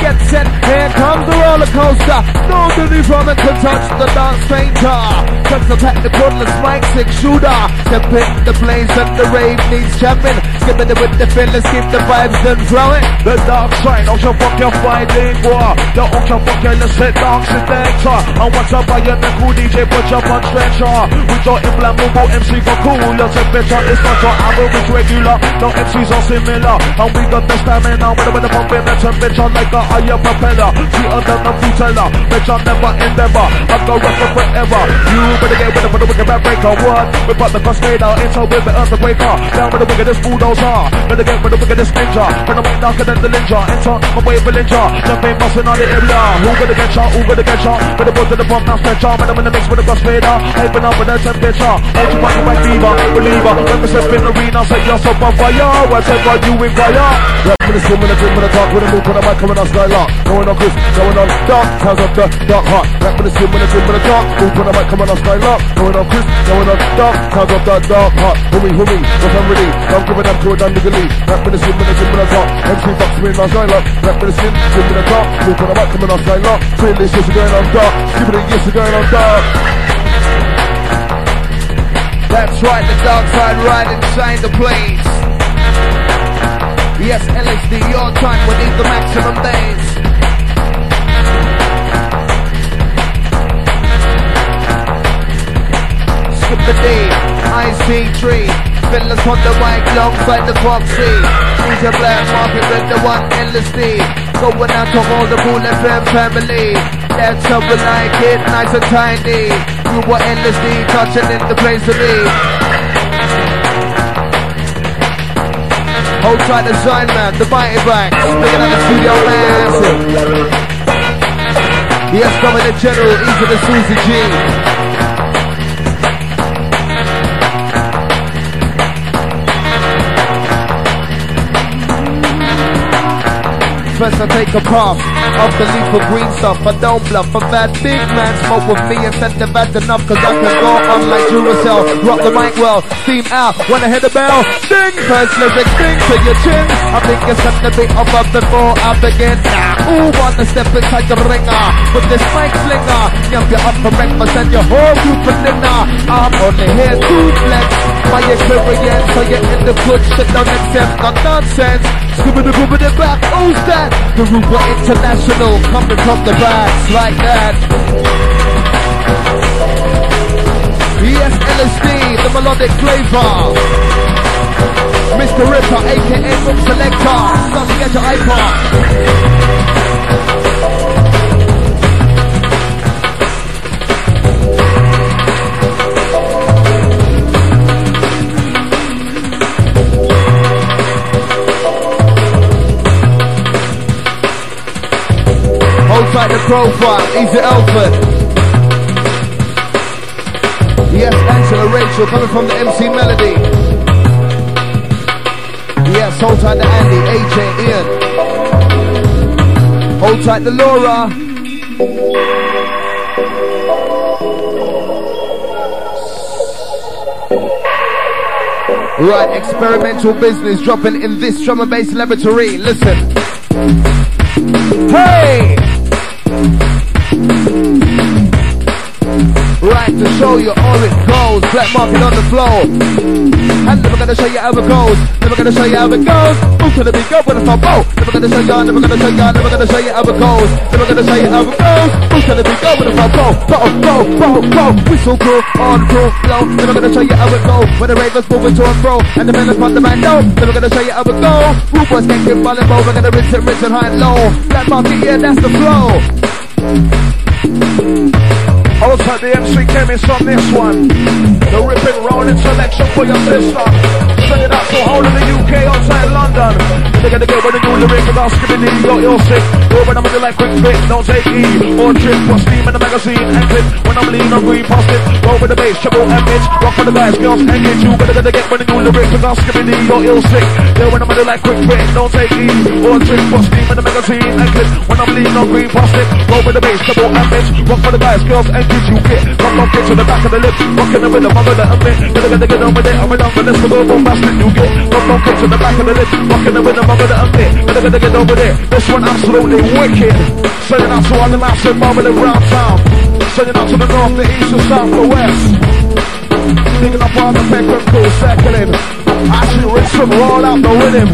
Get set, here comes the roller coaster. No duty from it to touch the dance painter. Cuts the pack, the cordless mic, six shooter. Step in the blaze and the rave needs jumping. Skibadee with the fillers, keep the vibes then flowing. The dark side, on your fucking fighting war. The on your fucking let's hit dogs in danger. And what's up by your cool DJ, put your punch venture. With your inflammable MC for cool, your temperature is not your average regular. No MCs are similar, and we got the stamina. When the pump in the temperature like a higher propeller. See under the frutella, bitch I'll never endeavor. I've got record forever. You better get with it for the wicked back breaker. What? We brought the cross fade out. Into with the earthquaker. Down with the wickedest bulldozer. Better get with the wickedest ninja. When I'm darker than the ninja. Enter my way for ninja. Jumping, busting on the area. Who gonna get ya? Who gonna get ya? Better put to the pump, now stretch on. When I'm in the mix with the cross fade out. Hyping up with the temperature. All to my fever. Believer. Let me step in the arena. Set yourself on fire. Whatever you require. Rap with the swim, with the drink, with the talk. With the move, with the mic, with the skylark. Going on Chris, going on dark. Sounds of the dark heart. Rap with the swim, with the drink, with the talk. Move, with the mic, coming on. Going on Chris, going on dark, times of that dark heart. Hurry, cause I'm ready. I'm giving up to it, I'm legally. Rap with the swim and the gym and the top. MC Fox, me and my shine up. Rap with the swim, swim in the top. Move on the mic, coming on, sign up. Fearless, yes, you're going on dark. Skibadee, yes, you're going on dark. That's right, the dark side riding, shine the place. Yes, LSD, your time, we need the maximum days. Skibadee, IC3, Finland's on the mic, alongside the Foxy. Nicky Blackmarket with the one LSD. Going out to all the Cool FM family. That's how we like it, nice and tiny. You were LSD, touching in the place to be. Hold tight the sign man, the mighty backs. Looking at the studio massive. Yes, coming the General, Easy the Susie G. dress, I take a puff. Unbelievable green stuff, I don't bluff. I've had big man smoke with me and said they've had enough, cause I can go on like Duracell. Rock the mic well, steam out when I hit the bell. Sing, press lyrics, sing to your chin. I think it's time to be up before I begin. Ooh, wanna step inside the ringer with this mic slinger. Yum, you're up for breakfast and your whole group for dinner. I'm only here to flex my experience, so you're in the good shit, don't accept no nonsense. Skibadee back, who's that? The Ruba International coming from the bags like that. Yes, LSD, the melodic flavor. Mr. Ripper, aka Room Selector. Stop and get your iPod. Hold tight the profile, Easy Alfred. Yes, Angela Rachel coming from the MC Melody. Yes, hold tight to Andy, AJ, Ian. Hold tight to Laura. Right, experimental business dropping in this drum and bass laboratory. Listen. Hey! Right, to show you all it goes, Blackmarket on the floor. And never gonna show you how it goes, never gonna show you how it goes. Who could it be good when it's my bow? Never gonna show you, never gonna show you, never gonna show you how it goes, never gonna show you how it goes. Who could it be good when it's my bow? Bow. Whistle cool, on cool, low. Never gonna show you how it goes, when the ravers moving to and fro, and the men upon the man know. Never gonna show you how it goes. Who boys can't get falling low, we're gonna rinse it, rich and high and low. Blackmarket, yeah, that's the flow. I'll take the MC Chemist on this one. The ripping rolling selection for your sister. Send it up to whole of the UK outside London. They're gonna get with a new lyric about Skibadee, you're sick. Or when I'm in the like quick fit, don't take E. Or trip, or steam in the magazine and clip. When I'm lean, I'm green past it. Roll with the bass, treble and pitch. Rock for the guys, girls and kids. You better gonna get with a new lyric about Skibadee, you're sick. Yeah, when I'm in the like quick fit, don't take E. Or trip, or steam in the magazine and clip. When I'm lean, I'm green past it. Roll with the bass, treble and pitch. Rock for the guys, girls and did you get rock to the back of the lips, rockin' the rhythm, I'm gonna admit, gonna get on with it, I'm gonna this the boom bastard you get, rock to the back of the lips, rockin' the rhythm, I'm gonna admit, gonna get on with it, this one absolutely wicked, sending out to all the massive marble around town, sending out to the north, the east, the south, the west, digging up all the peck and cool, circling, actually rinse and roll out the rhythm,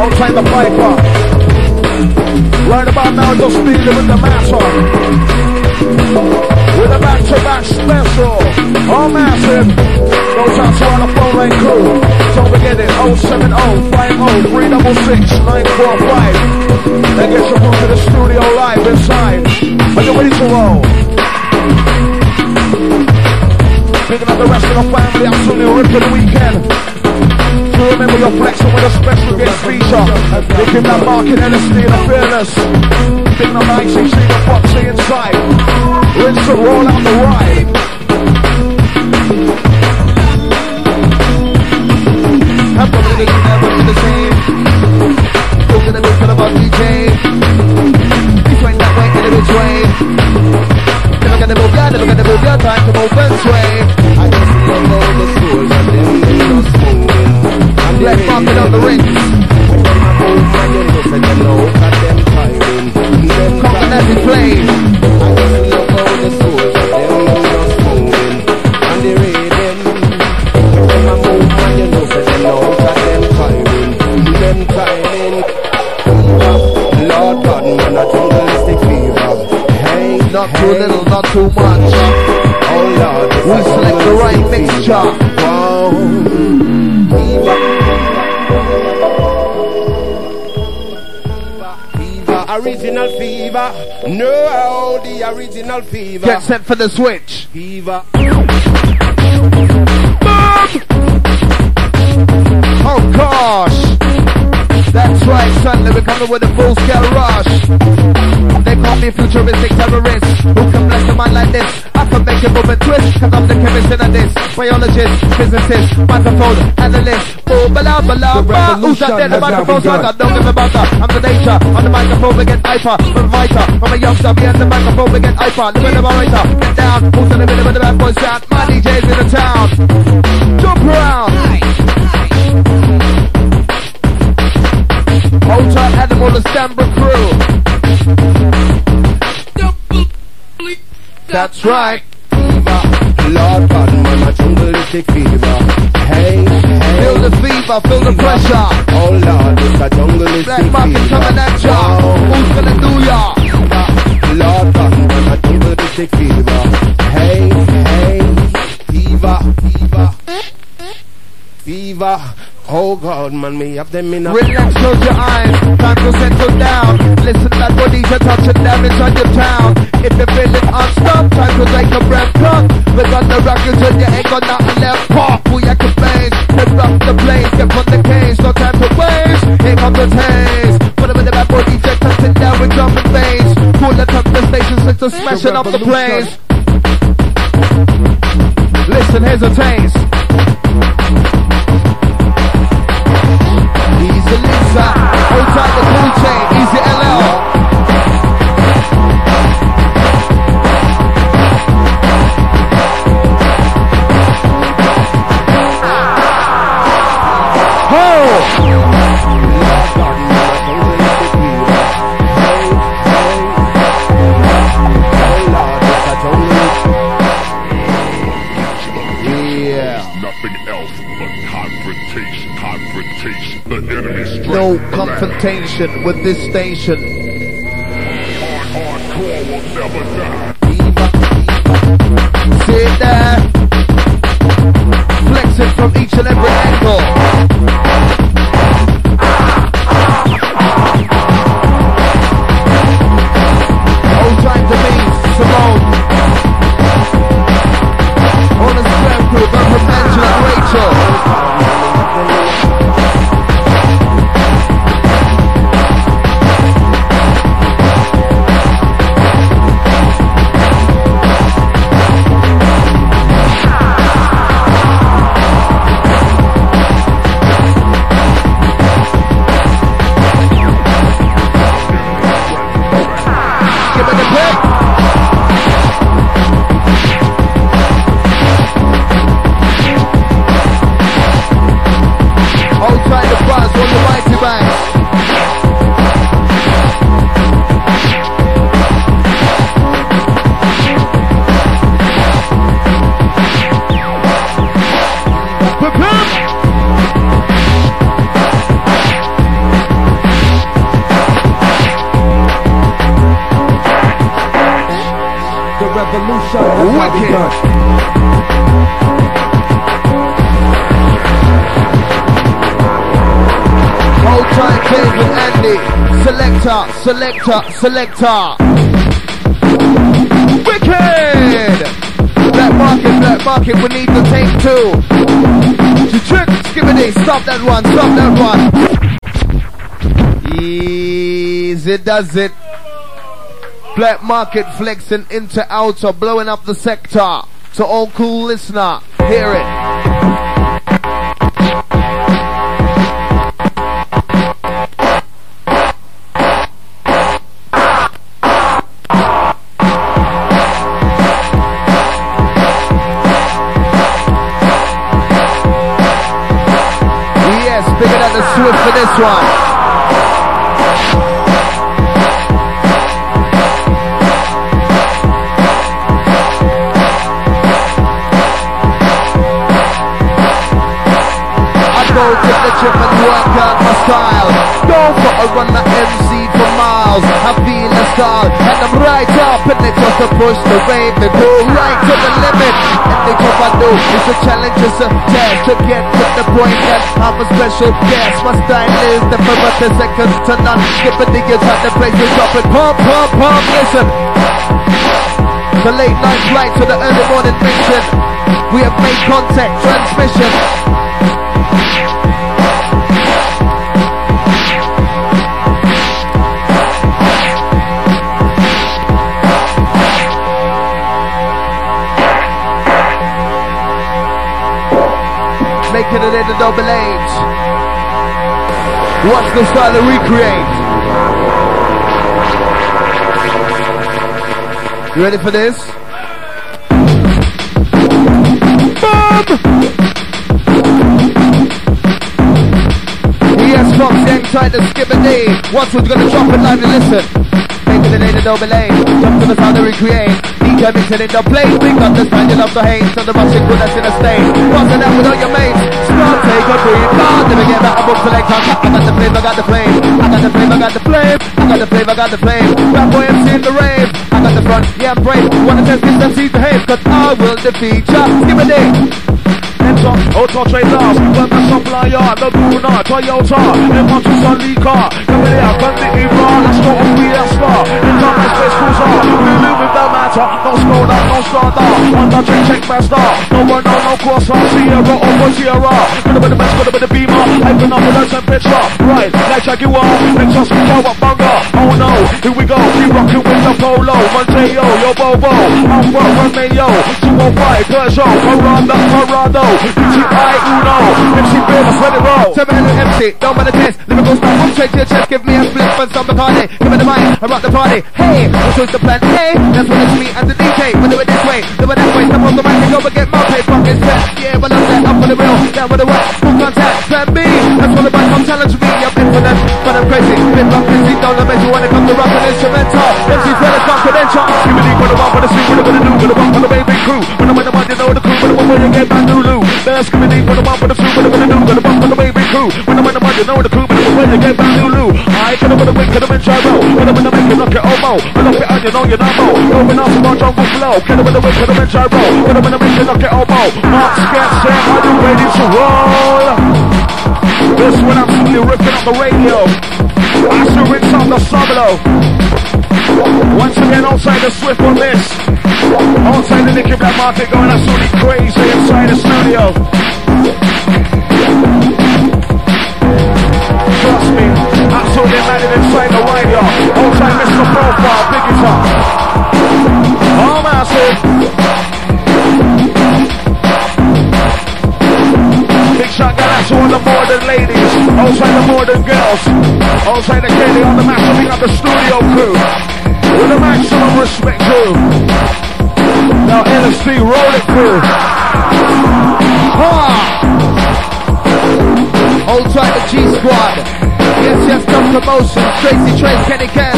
I'll take the piper, right about now just dealing with the matter. With a back-to-back special, all massive. No time to run a phone line crew. Don't forget it, 070-50-366-945. And get your move to the studio live inside. Are you ready to roll? Picking up the rest of the family, absolutely ripping the weekend. Do you remember your flexing with a special guest feature? Picking that market, LSD and a fearless. Picking up IC3, the Bucci inside. Rinse and roll out the ride. I'm from the niggas never to the team. Go to the big fella about DJ. Between that way and the bitch way. Never gonna move ya, never gonna move ya. Time to move this way. I just love all the schools and the music smooth. Blackmarket on the ring. Conquer as it plays. I just love all the souls of them just moving on the rhythm. Them a move and you know that them out of them climbing, them climbing. Lord God, man, a journalistic fever. Hey, not too little, not too much. Oh Lord, we select the right mixture. Wow. Original fever, no, the original fever. Get set for the switch. Fever. Oh gosh, that's right, son. They're coming with a full-scale rush. They call me futuristic terrorists. Who can bless a mind like this? I can make it move and twist. Cause I'm the chemist in a disc. rayologist, physicist, microphone, analyst, oh, blah, blah, blah. Who's out there? The microphone swagger, don't give a bother. I'm the nature, on the microphone we get hyper. I'm a writer, I'm a youngster, behind the microphone we get hyper. Look at the writer, get down, who's on the middle with the bad boys out? My DJ's in the town, jump around. Hold tight, animal, the Stambra crew. That's right. Lord pardon me, my jungleistic fever. Hey, hey, feel the fever, feel the pressure. Oh Lord, it's a jungleistic fever. Blackmarket coming at ya. Oh. Who's gonna do ya? Lord pardon me, my jungleistic fever. Hey, hey, fever, fever, fever. Oh God, man, me up them in a... Relax, close your eyes, time to settle down. Listen, that body's a touch and damage on your town. If you're feeling unstopped, time to take a breath, come. We're on the rockets and you ain't got nothing left. Pop, pull your complaints, head rock the place. Get on the case, no time to waste. Here comes the haze. Put them in the back body, check, touch it down with jumping face. Cool it up the station, six to smashing up the place. Listen, here's a taste. Outside the cool chain, Easy LL. No confrontation with this station. Hardcore will never die. Sit there, flex it from each and every angle. Hold tight to me, Simone. On a square group, I'm from Angela and Rachel. Selector. Wicked! Blackmarket, we need to take two. Trick, Skibadee, stop that one. Easy does it. Blackmarket flexing into outer, blowing up the sector. To all cool listener, hear it. This one. I go to the gym and work out my style. Go for a run, the MC for miles. I feel a style and I'm right up, and it's just to push the rave. They go right to the limit. Everything I do is a challenge, it's a test. To get to the point that I'm a special guest. My style is different, but the seconds to none. Skibadee is at the place we drop it. Pump, pump, pump, listen. The late night flight to the early morning mission. We have made contact, transmission. Could have did the double H. What's the style to recreate? You ready for this? Yes, Fox, hang tight to Skibadee. Watson's gonna drop it live and listen. Take to the day to double A. Jump to the sound to recreate. DJ mixing in the place, big up the style, you love the hate. So the rushing coolness in the stage, busting out with all your mates. Stop, take a breathe, God, never get back, I won't select. I got the flame, I got the flame, I got the flame, I got the flame, I got the flame, I got the flame. Rap boy MC in the rave, I got the front, yeah I'm brave. Wanna test this MC behave, cause I will defeat ya. Skibadee. Enter, auto trader, when the supplier, the Luna, Toyota, M1 to Sunday car. Come in here, come to Iran, let's go on BS star. Enter the space cruiser, we live with the matter. No Skoda, no Strada, on the train checkmaster. No one, no, no Corsa, Sierra or Bontiera. Gonna be the best, gonna be the Beamer. Open up with a temperature, right, like Jaguar. Next us, we go up, bunga. Oh no, here we go, we rockin' with the Polo. Monteo, yo Bobo, Alfa Romeo, 205, Peugeot, Corrado, Corrado. DTI Uno, MC Bill, let it roll. Tell me hello MC, don't wanna test. Lyrical style, I'm straight to your chest. Give me a flip and some Bacardi. Give me the mic, I rock the party. Hey, this is the plan A. That's when it's me and the DJ. We'll do it this way, do it that way. Step on the mic and go and get my pay. Fuck it's set, yeah, well I'm set. I'm for the real, down with the rock. Full contact, plan B. That's when the mic, come challenge me. I'm infinite, but I'm crazy. Bit rock, busy, don't let you wanna come to rock an instrumental. MC Fred is rock with them charts. Give me the one, the sweet, what I'm gonna do. With the one, with the baby crew. When I'm in the mind, you know the crew. When I'm away, you get my new loot. There's Skibadee for the one, for the two, for the one, for the one, for the baby crew. When I'm in the mud, you know the crew, but it's when you get back to Lou. I could have been a win, could have been gyro. Could have been a make it, knock it, oh mo. Could have been on, you know you're not mo. Going off, march on the flow. Could have been a win, could have been gyro. Could have been a make it, knock it, oh mo. Marks get set, are you ready to roll? This one I'm fully ripping on the radio. I should rinse on the sublo. Once again, outside the Swift on this. Outside the Nicky Blackmarket going absolutely crazy inside the studio. Trust me, absolutely mad inside the right yard. Outside Mr. Profile, big guitar. Oh, massive. Big shot guys on the modern ladies. Outside the modern girls. Outside the Kenny on the massive, big up the studio crew. With a maximum respect crew. Now LSD, roll it crew. Ha! Old try the G squad. Yes, no promotion. Tracy Trace, Kenny Can.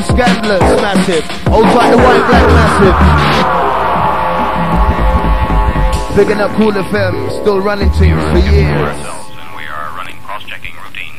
Scandalous, massive. Old tight, the white, black, massive. Picking up Cool FM, still running to you for years. And we are running cross-checking routine.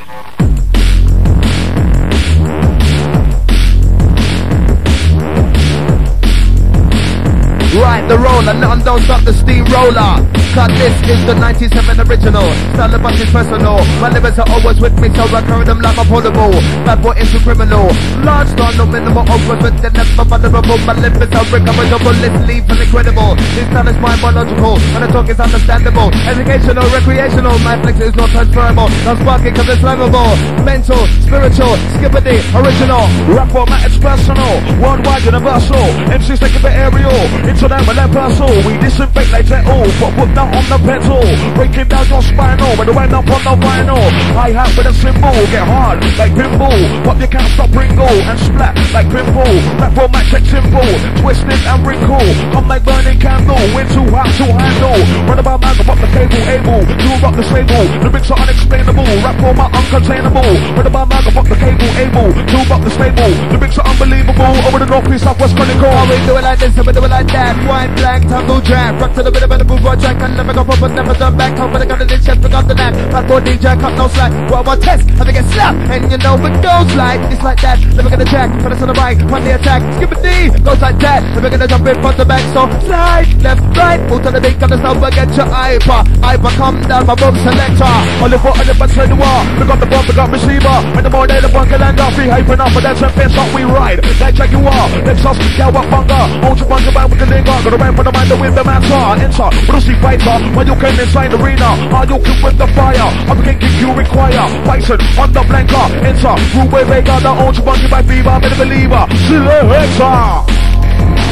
Right the roller, nothing don't stop the steamroller. Cause this is the 97 original. Style of us is personal. My lyrics are always with me, so I carry them like my portable. Bad boy into criminal. Large star, no minimal, overfit, they're never vulnerable. My lyrics are recoverable, it's lethal, incredible. This style is mind biological, and the talk is understandable. Educational, recreational, my flex is not transferable. Now sparking cause it's flammable. Mental, spiritual, Skibadee, original. Rap format, it's personal. Worldwide, universal. MCs like a bit aerial. International and personal. We disinfect like that all, but what on the pedal, breaking down your spinal. When you end up on the vinyl, hi-hat with a cymbal, get hard like pinball. Pop your cap, stop Ringo, and splat like pinball. Rap for my check symbol, twisted and wrinkle. Come like burning candle, we're too hot to handle. Run about man, pop the cable, able to rock the stable. Lyrics are unexplainable, rap for my uncontainable. Run about man, pop the cable, able to rock the stable. Lyrics are unbelievable, over the northeast, southwest, chronicle. I will do it like this, I will do it like that. White, black, tumble, jack, rock to the bit of a move, right, jack, run, never go forward, never turn back. Hope I got to the chest, forgot the knack. Hot for DJ, cop no slack. Well, I test, I think it's slap. And you know it goes like, it's like that. Never gonna jack, put us on the right, run the attack. Skibadee, goes like that. Never gonna jump in front of the back, so slide, left, right. Move to the beat, come to snow, get your iPod. iPod, come down, my room selector. Only foot, only butt, turn the wall. Pick up the ball, pick up receiver. In the morning, the bunker land off, we hyping off, but that's a fist, but we ride. That check you all, let's us, yeah, what bunker. Hold your bunker back with the nigga. Gonna run for the mind, the wind, the man's are inside. We'll see fighter, when you came inside the arena. Are you keep with the fire? I'm gonna kick you require. Bison, on the blanker, enter. Ruway Vega, the orange monkey by Piva, I'm a believer. Selector,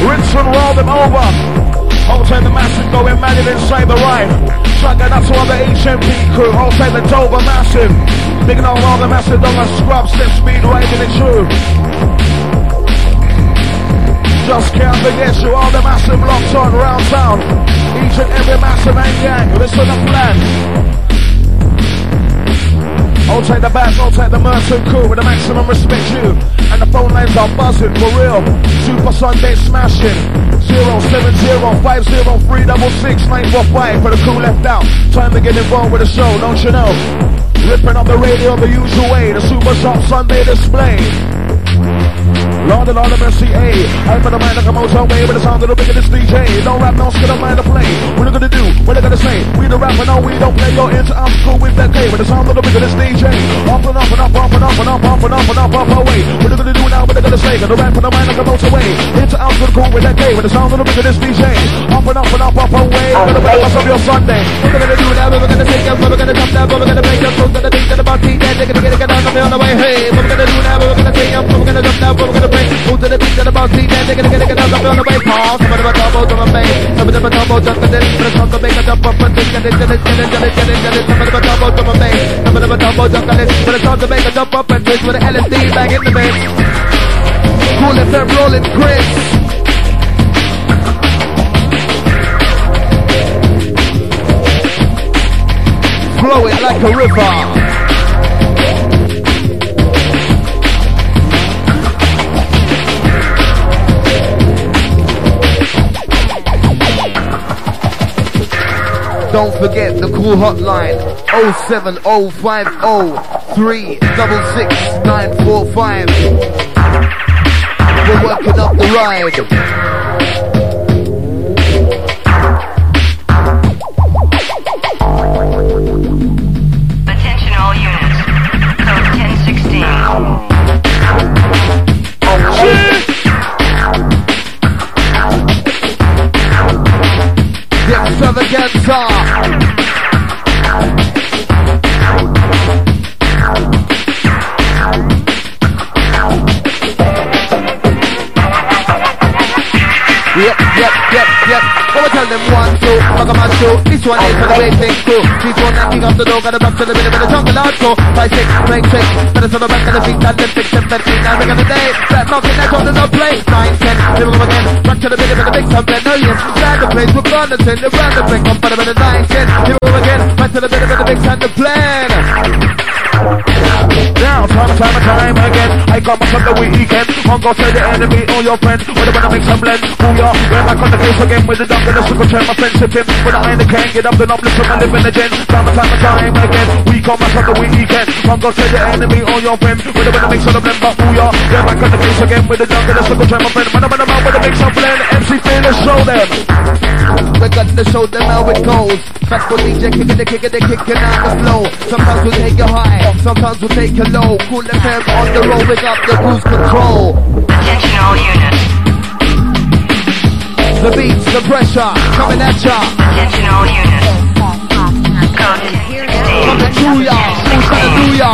rinse and roll them over. Outside the massive, going mad inside the right. Shotgun up to all the HMP crew. Outside the Dover massive. Picking up all the massive on the scrub, step speed, riding it through. Just can't forget you, all the massive blocks on round town. Each and every massive and gang, listen to plan. I'll take the back, I'll take the merchant crew with the maximum respect you. And the phone lines are buzzing, for real. Super Sunday smashing. 07050366945 for the crew left out. Time to get involved with the show, don't you know? Ripping up the radio the usual way, the Super Shop Sunday display. Lord and all of MCA, I'm for the mind that come out your way with the sound of the biggest DJ. No rap, no skill, I'm mind to play. What are you gonna do? What are you gonna say? We the rapper, no, we don't play. You're into our school with that game with the sound of the biggest DJ. Off and off and off, off and off and off, off and off and off, off away. What are you gonna do now? What are you gonna say? Gonna rap for the mind that come out your way. Into our school with that game with the sound of the biggest DJ. Off and off and off, off away. What about the rest of your Sunday? What are you gonna do now? We're gonna take up, we're gonna jump down, we're gonna make up, we're gonna think that about TJ. They're gonna get on the way. Hey, what are we gonna do now? We're gonna take up, we're gonna jump down, we're gonna. Move to the beat to the bounce, see that they're gonna get up on the way. Pause, some of them are double, some of them are some of them are double, just for this. But it's time to make a jump up and think that it's jelly. Some of them are double, some of them are some of them are double, just for this. But it's time to make a jump up and twist with the LSD bang in the mix. Cool FM rolling, Chris. Flowing like a river. Don't forget the cool hotline 07050366945. We're working up the ride. Attention all units. Code 1016. The extravaganza. Yep, go and tell them 1, 2, rock a man show. This one is for the way things go. This one that kick off the door, got a box to the middle of the jungle hard go. 5, 6, break, shake, better on the back of the feet, and then 6, 7, 15, now we're gonna day. Flat knocking, that comes in the place. 9, 10, here we go again, back to the middle of the big sunbed. No, yes, inside the place, we're gonna send it round the break. One better than 9, 10, here we go again, back to the middle of the big sand, the plan. Now, time again, I come from the weekend. Hunger to the enemy or your friend. When I wanna make some blend, who ya? We're back on the case again with the dog and the super trend. My friends hip him, when I ain't the can get up and up, listen, I live in the gen. Time again, we come back on the weekend. Hunger to the enemy or your friend. When I wanna make some blend, but who ya? We're back on the case again with the dog and the super trend. My friend, when I wanna make some blend, MC Finn, let's show them. We got to show them how it goes. Back for DJ, kicking out the flow. Sometimes we take your high, sometimes we take your low. Cool FM on the road, we got the cruise control. Attention all units. The beats, the pressure, coming at ya. Attention all units. Coming through ya, coming through ya.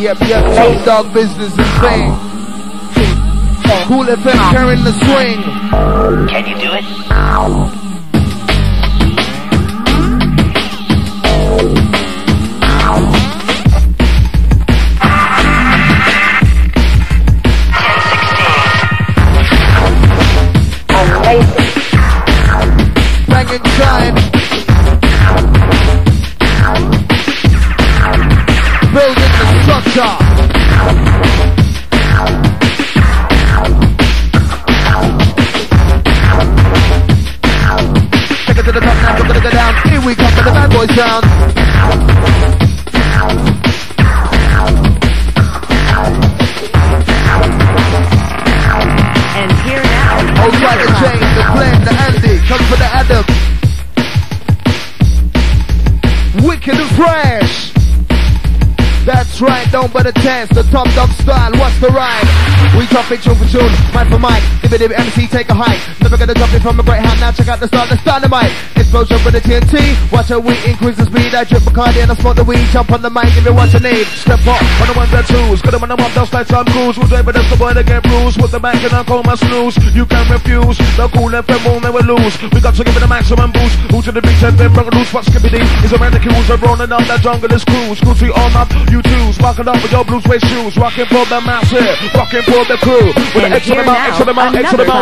Yep, no dog business is thing. Cool FM carrying the swing. Can you do it? Amazing. Bang and shine. boy sound. And here now, old Tiger Chain, the Glenn, the Andy, come for the Adam. Wicked and fresh. That's right, don't but a test. The top dog style, what's the ride? We top it, tune for tune, mic for mic. Dibba MC, take a hike. Never gonna drop it from a great hand. Now check out the style, that's dynamite. Explosion for the TNT. Watch out, we increase the speed. I drip Bacardi and I smoke the weed. Jump on the mic, give me what you need. Step up, on the ones and twos. Good on the one, that's like Tom Cruise. We'll drive it up the boy to get bruised. With the mic and I'll call my snooze. You can refuse, the Cool FM will never lose. We got to give it a maximum boost. Who's to the beach and then broke loose. Fuck Skibadee, he's a man that kills. I'm rolling up that jungle is cruise. Cool tree on up. You choose, walking up with your blue suede shoes, rockin' for the mouse here, rockin' for the crew. With an X on the mouth,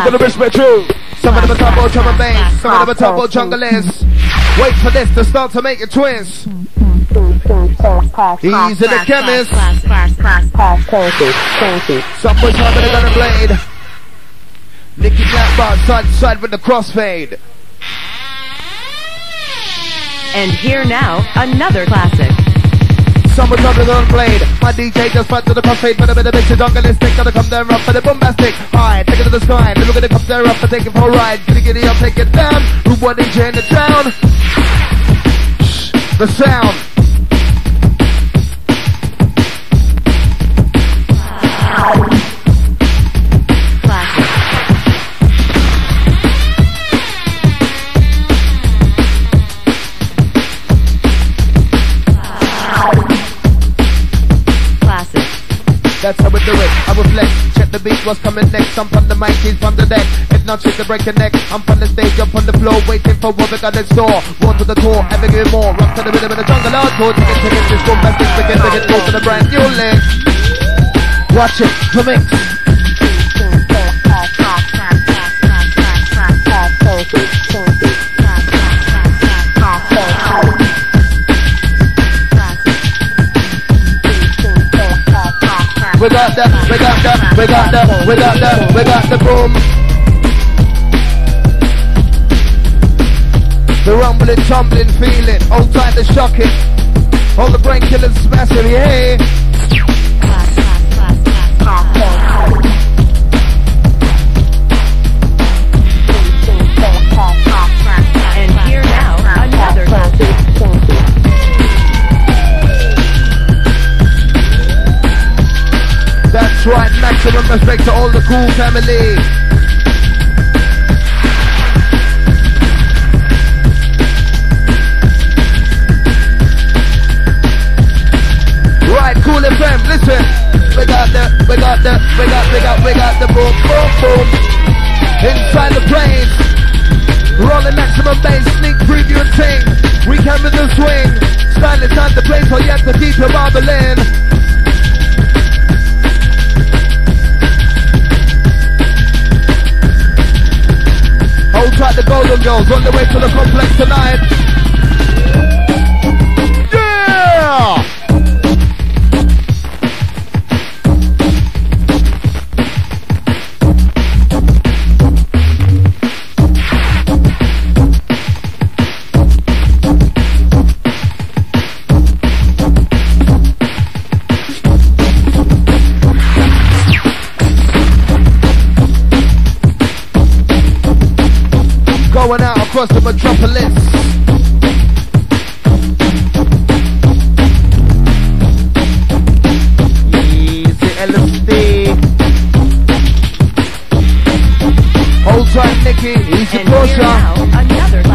and the respect you. Some of them are turbo trouble bands, some of them are turbo junglers. Wait for this to start to make your twins. Easy the chemist. Some boys having a gun and blade. Nicky Blackmarket side to side with the crossfade. And here now, another classic. Someone's on the blade. My DJ just fight to the crossfade. But a bit of bitch, don't get stick. Gotta come down rough for the bombastic. Alright, take it to the sky. Look at the come down rough, I take it for a ride. Giddy giddy, I'll take it down. Who want to turn it down? Shh, the sound. That's how we do it, I reflect, check the beat, what's coming next. I'm from the mic, he's from the deck. If not, she's the break your neck. I'm from the stage, up on the floor, waiting for what we got next door. War to the core, ever give more. Rock to the rhythm in the jungle, hardcore. Ticket, this one back, this again, take it, go for the brand new link. Watch it, come in. We got the, we got the, we got the, we got the, we got the boom. The rumbling, tumbling, feeling, all time the shocking. All the brain killers smashing, yeah. And here now, another classic. That's right, maximum respect to all the Cool family. Right, Cool FM, listen. We got the, we got the, we got the boom, boom, boom. Inside the planes. Rolling maximum bass, sneak preview and ting. We come in the swing. Style is not the place, so you have to keep your marbling. Hold tight the golden girls on the way to the complex tonight. Yeah! Going out across the metropolis. Easy LSD. Hold tight, Nicky. Easy Porsche. Another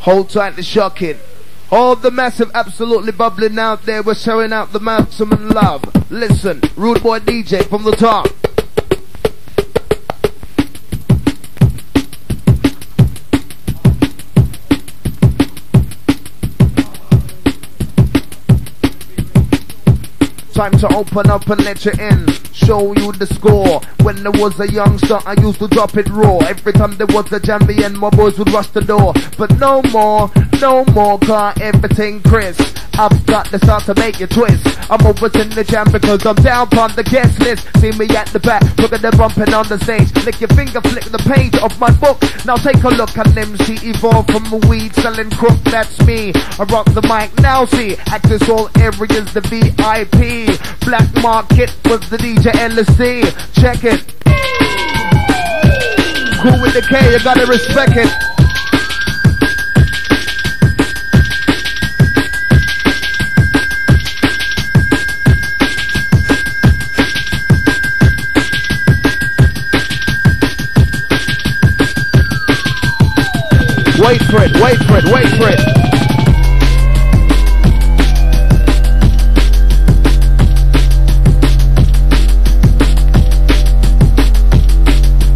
hold tight to shocking. All the massive absolutely bubbling out there. We're showing out the maximum love. Listen, Rude Boy DJ from the top. Time to open up and let you in. Show you the score. When I was a youngster, I used to drop it raw. Every time there was a jammy and my boys would rush the door. But no more, No more car, everything crisp. I've got the sound to make you twist. I'm over to the jam because I'm down on the guest list. See me at the back, look at the bumping on the stage. Lick your finger, flick the page of my book. Now take a look, I'm MC Evolve from a weed selling crook, that's me. I rock the mic, now see, access all areas, the VIP. Black Market was the DJ LSD. Check it. Cool with the K, you gotta respect it. Wait for it, wait for it, wait for it.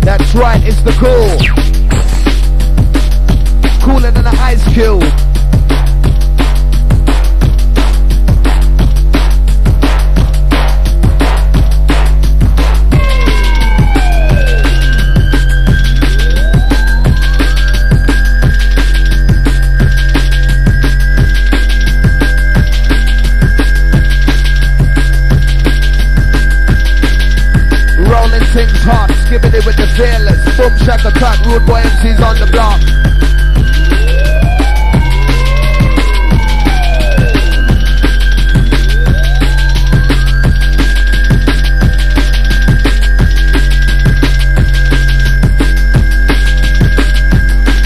That's right, it's the cool. Cooler than an ice cube. Things hot, Skibadee with the fearless. Boom, shaka, cut, rude boy MCs on the block.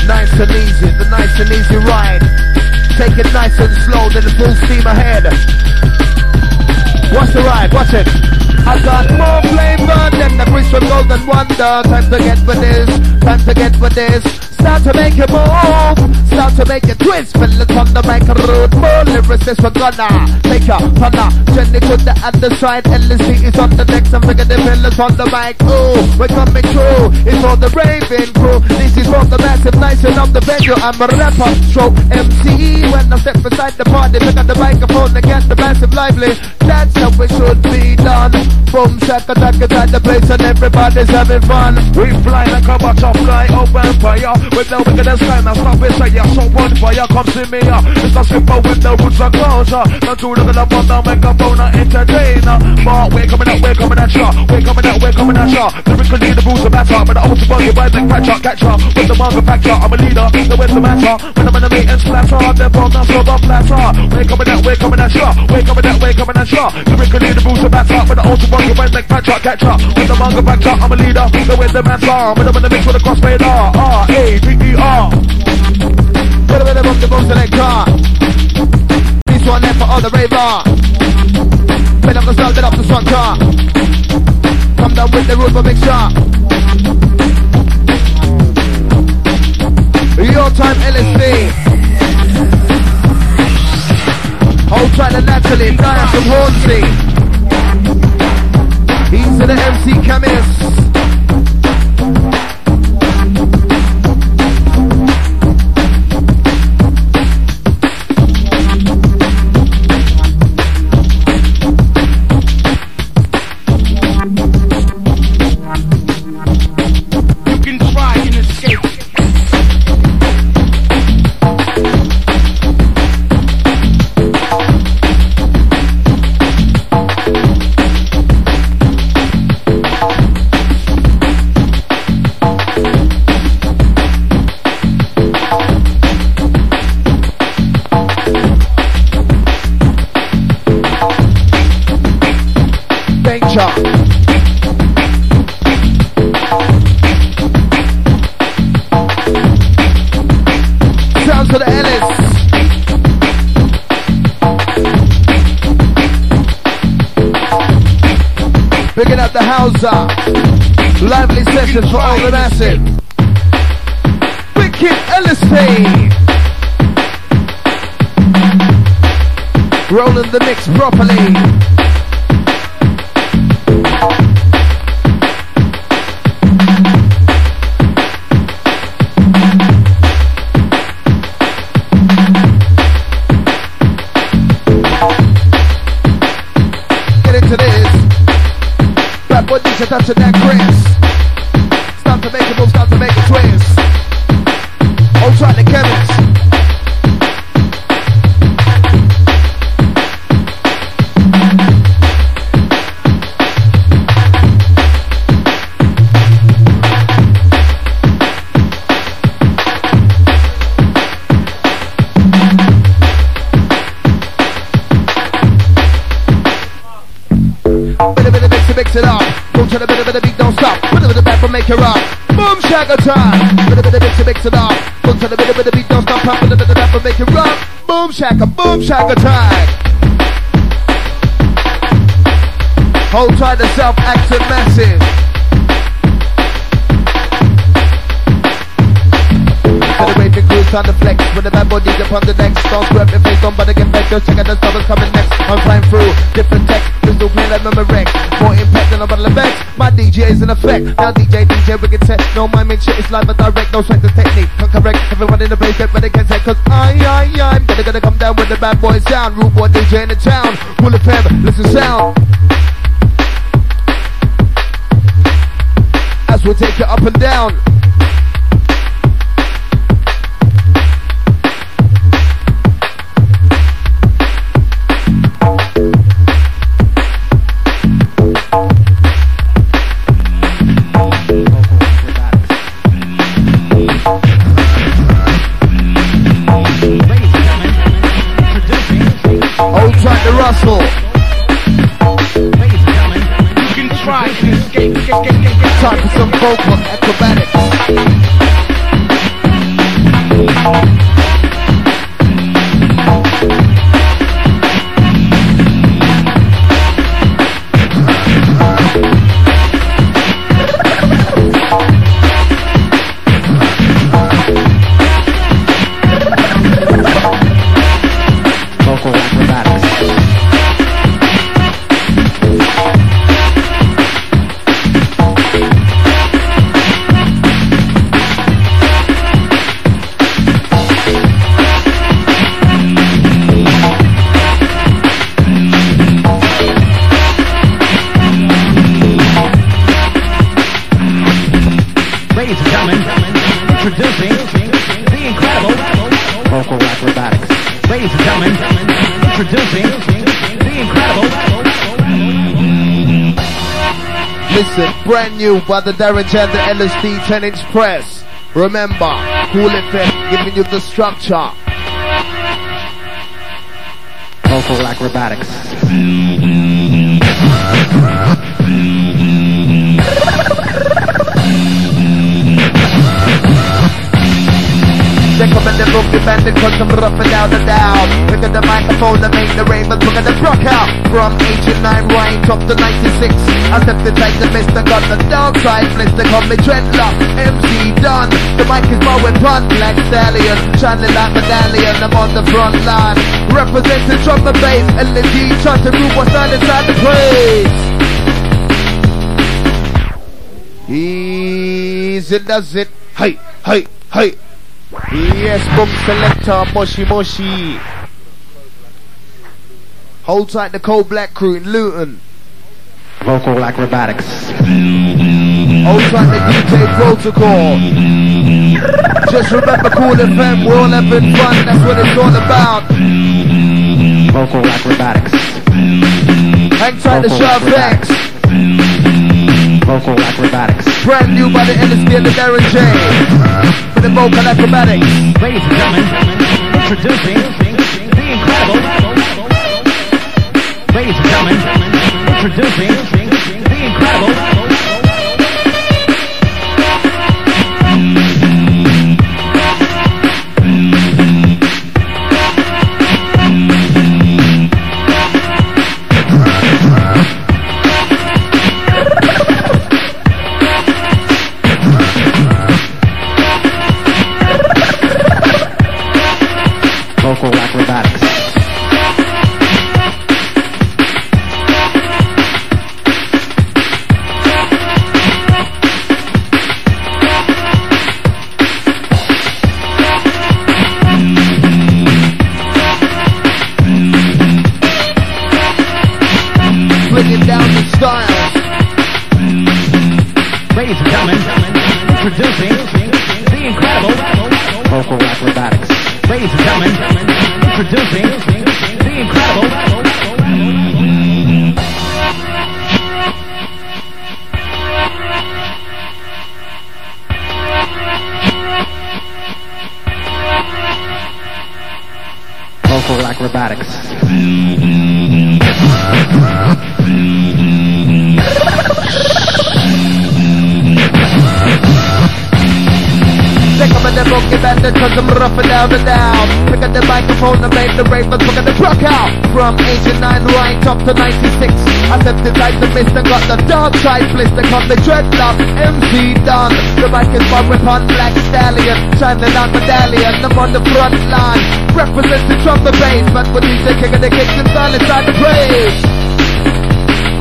Nice and easy, the nice and easy ride. Take it nice and slow, then full steam ahead. Watch the ride, watch it. I got more flavor than the Chris from Golden Wonder. Time to get for this, time to get for this. Start to make it move, start to make it twist. Fellas on the mic, rude more lyricists. We're gonna take a punna. Jenny to the other side, LSD is on the decks. I'm bringing the fellas on the mic. Ooh, we're coming through. It's for the raving crew. This is for the massive nice and of the venue. I'm a rapper, show MC. When I step inside the party, pick up the microphone and get the massive lively. That's how it should be done. Boom, shaka, taka, at the place and everybody's having fun. We fly like a butterfly, open fire. With the wickedest time, I stop it, say you're so on fire. Come see me, it's a simple with no roots and culture. Don't you look at the bottom, make a bone and entertain. But we're coming at ya. We're coming at ya. Lyrically, the rules are better. But the ultra body, rising, catch up, catch up. With the manufacture, I'm a leader, so where's the matter? When I'm in the meeting, splatter, they're both not so the flatter. We're coming at ya. We're coming at ya. Lyrically, the rules are better. But the ultra you went like catch up, catch up. With the manga back up, I'm a leader. So where's the man's arm? When I'm in the mix with the crossfader. R-A-D-E-R. Put a bit of the most select car. This one left for all the raver. Bit up the style, bit up the strong car. Come down with the roof for big shot. Your time LSD. Old China naturally, Diane from Hornsey. He's the MC Chemist. You can try and escape. Picking up the house up. Lively sessions for all the massive. Wicked LSD. Rolling the mix properly. You're touching that Chris. Start to make it move, start to make it twist. Oh, try the chemist. Jack a time. Bit of the mix, it makes it up. Boom, to the bit of the beat, don't stop popping. The rapper make it rock. Boom, shack a time. Hold tight to self, action massive. Instead of waving crews, time to flex. With a bad body, upon the next. Don't swerve your face, don't bother get back. Just check out the stuff that's coming next. I'm flying through different text. Crystal clear like Memorex. More impact than a battle of X. My DJ is in effect. Now DJ, we can set. No miming shit, it's live and direct. No sweat, the technique. Can't correct. Everyone in the place, get ready, get set. Cause I'm gonna come down with the bad boys down. Root boy DJ in the town. Cool FM, listen sound. As we'll take it up and down. Old track to Russell. Time for some vocal acrobatics. Vocal acrobatics. Introducing the incredible vocal acrobatics. Ladies and gentlemen, introducing the incredible. Listen, brand new by the Darren Chan, the LSD 10-inch press. Remember, Cool FM giving you the structure. Vocal acrobatics. They come in the room, you bandit, cause I'm rough and down and down. Pick up the microphone and make the rain, but look at the rock out. From 89 right up to 96, I stepped inside the mist, I got the dark side bliss. They call me Dreadlock, MC Dunn. The mic is mowing pun, black stallion, shining like an alien, I'm on the front line. Representing from the base, LSD, trying to move what's not inside the place. Easy does it, hey, hey, hey. Yes, boom selector, moshi. Hold tight the Cold Black crew in Luton. Vocal acrobatics. Hold tight the DJ protocol. Just remember Cool FM, we're all having fun, that's what it's all about. Vocal acrobatics. Hang tight the sharp backs. Vocal acrobatics. Brand new by the LSD and the Darren J. The vocal acrobatics. Ladies and gentlemen, introducing the incredible. Ladies and gentlemen, introducing the incredible. Vocal acrobatics. Bringing down the styles. Ladies and gentlemen, introducing the incredible vocal acrobatics. Ladies and gentlemen, introducing the incredible. Vocal acrobatics. mic, I'm a never get back because I'm rough and out and out. Pick up the microphone and make the ravers look at the truck out. From 89 right up to 96, I left it like the mist and got the dark side bliss. They call the dreadlock MC Don. The mic is my weapon, black stallion, shining on medallion. I'm on the front line, representing from the basement with DJ King of the kicks and silence on the praise.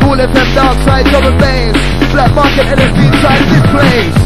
Cool FM dark side, double bass, black market LSD inside this place.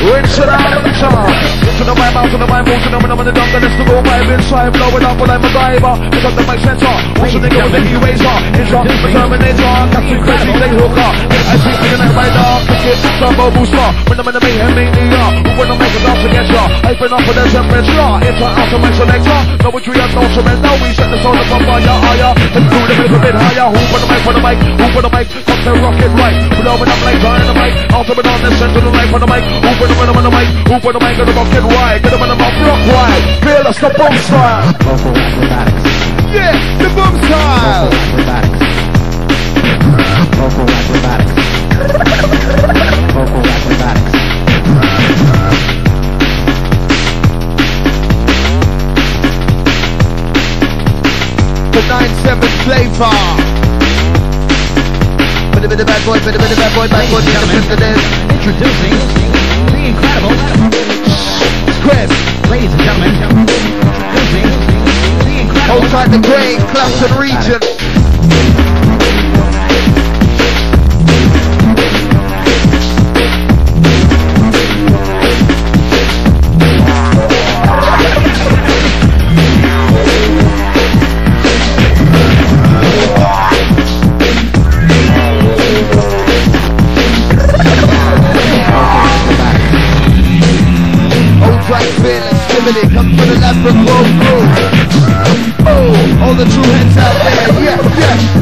It's an amateur. Listen to my mouth, listen to my motion, and when I'm in the dump, then it's to go by inside, blow it up while I'm a diver. Pick up the mic sensor, watch the nigga with the eraser. It's up, the Terminator, Captain Crazy, they hook up. I see me in that radar, kick it, turbo booster. When I'm in the mayhem media, when I'm making love to get ya, hyping up for the temperature. It's an outer mic selector, no entry and no surrender. We set the soul up on fire, higher, and through the clip a bit higher. Who for the mic, for the mic, who for the mic, up the rocket right. Blowing up like dynamite, ultimate on the center of the life on the mic. Who for the mic, on the mic, who for the mic, on the rocket. Right, get them on the mouth, rock right. Feel us the boom style. Vocal acrobatics. Yes, the boom style. Vocal acrobatics. Vocal acrobatics. The 9-7 flavor. Put a bit of bad boy, put a bit of bad boy, bad boy. Introducing the incredible Chris. Ladies and gentlemen, hold tight the great Clapton region. Come for the lab, oh, all the true heads out there, yeah, yeah.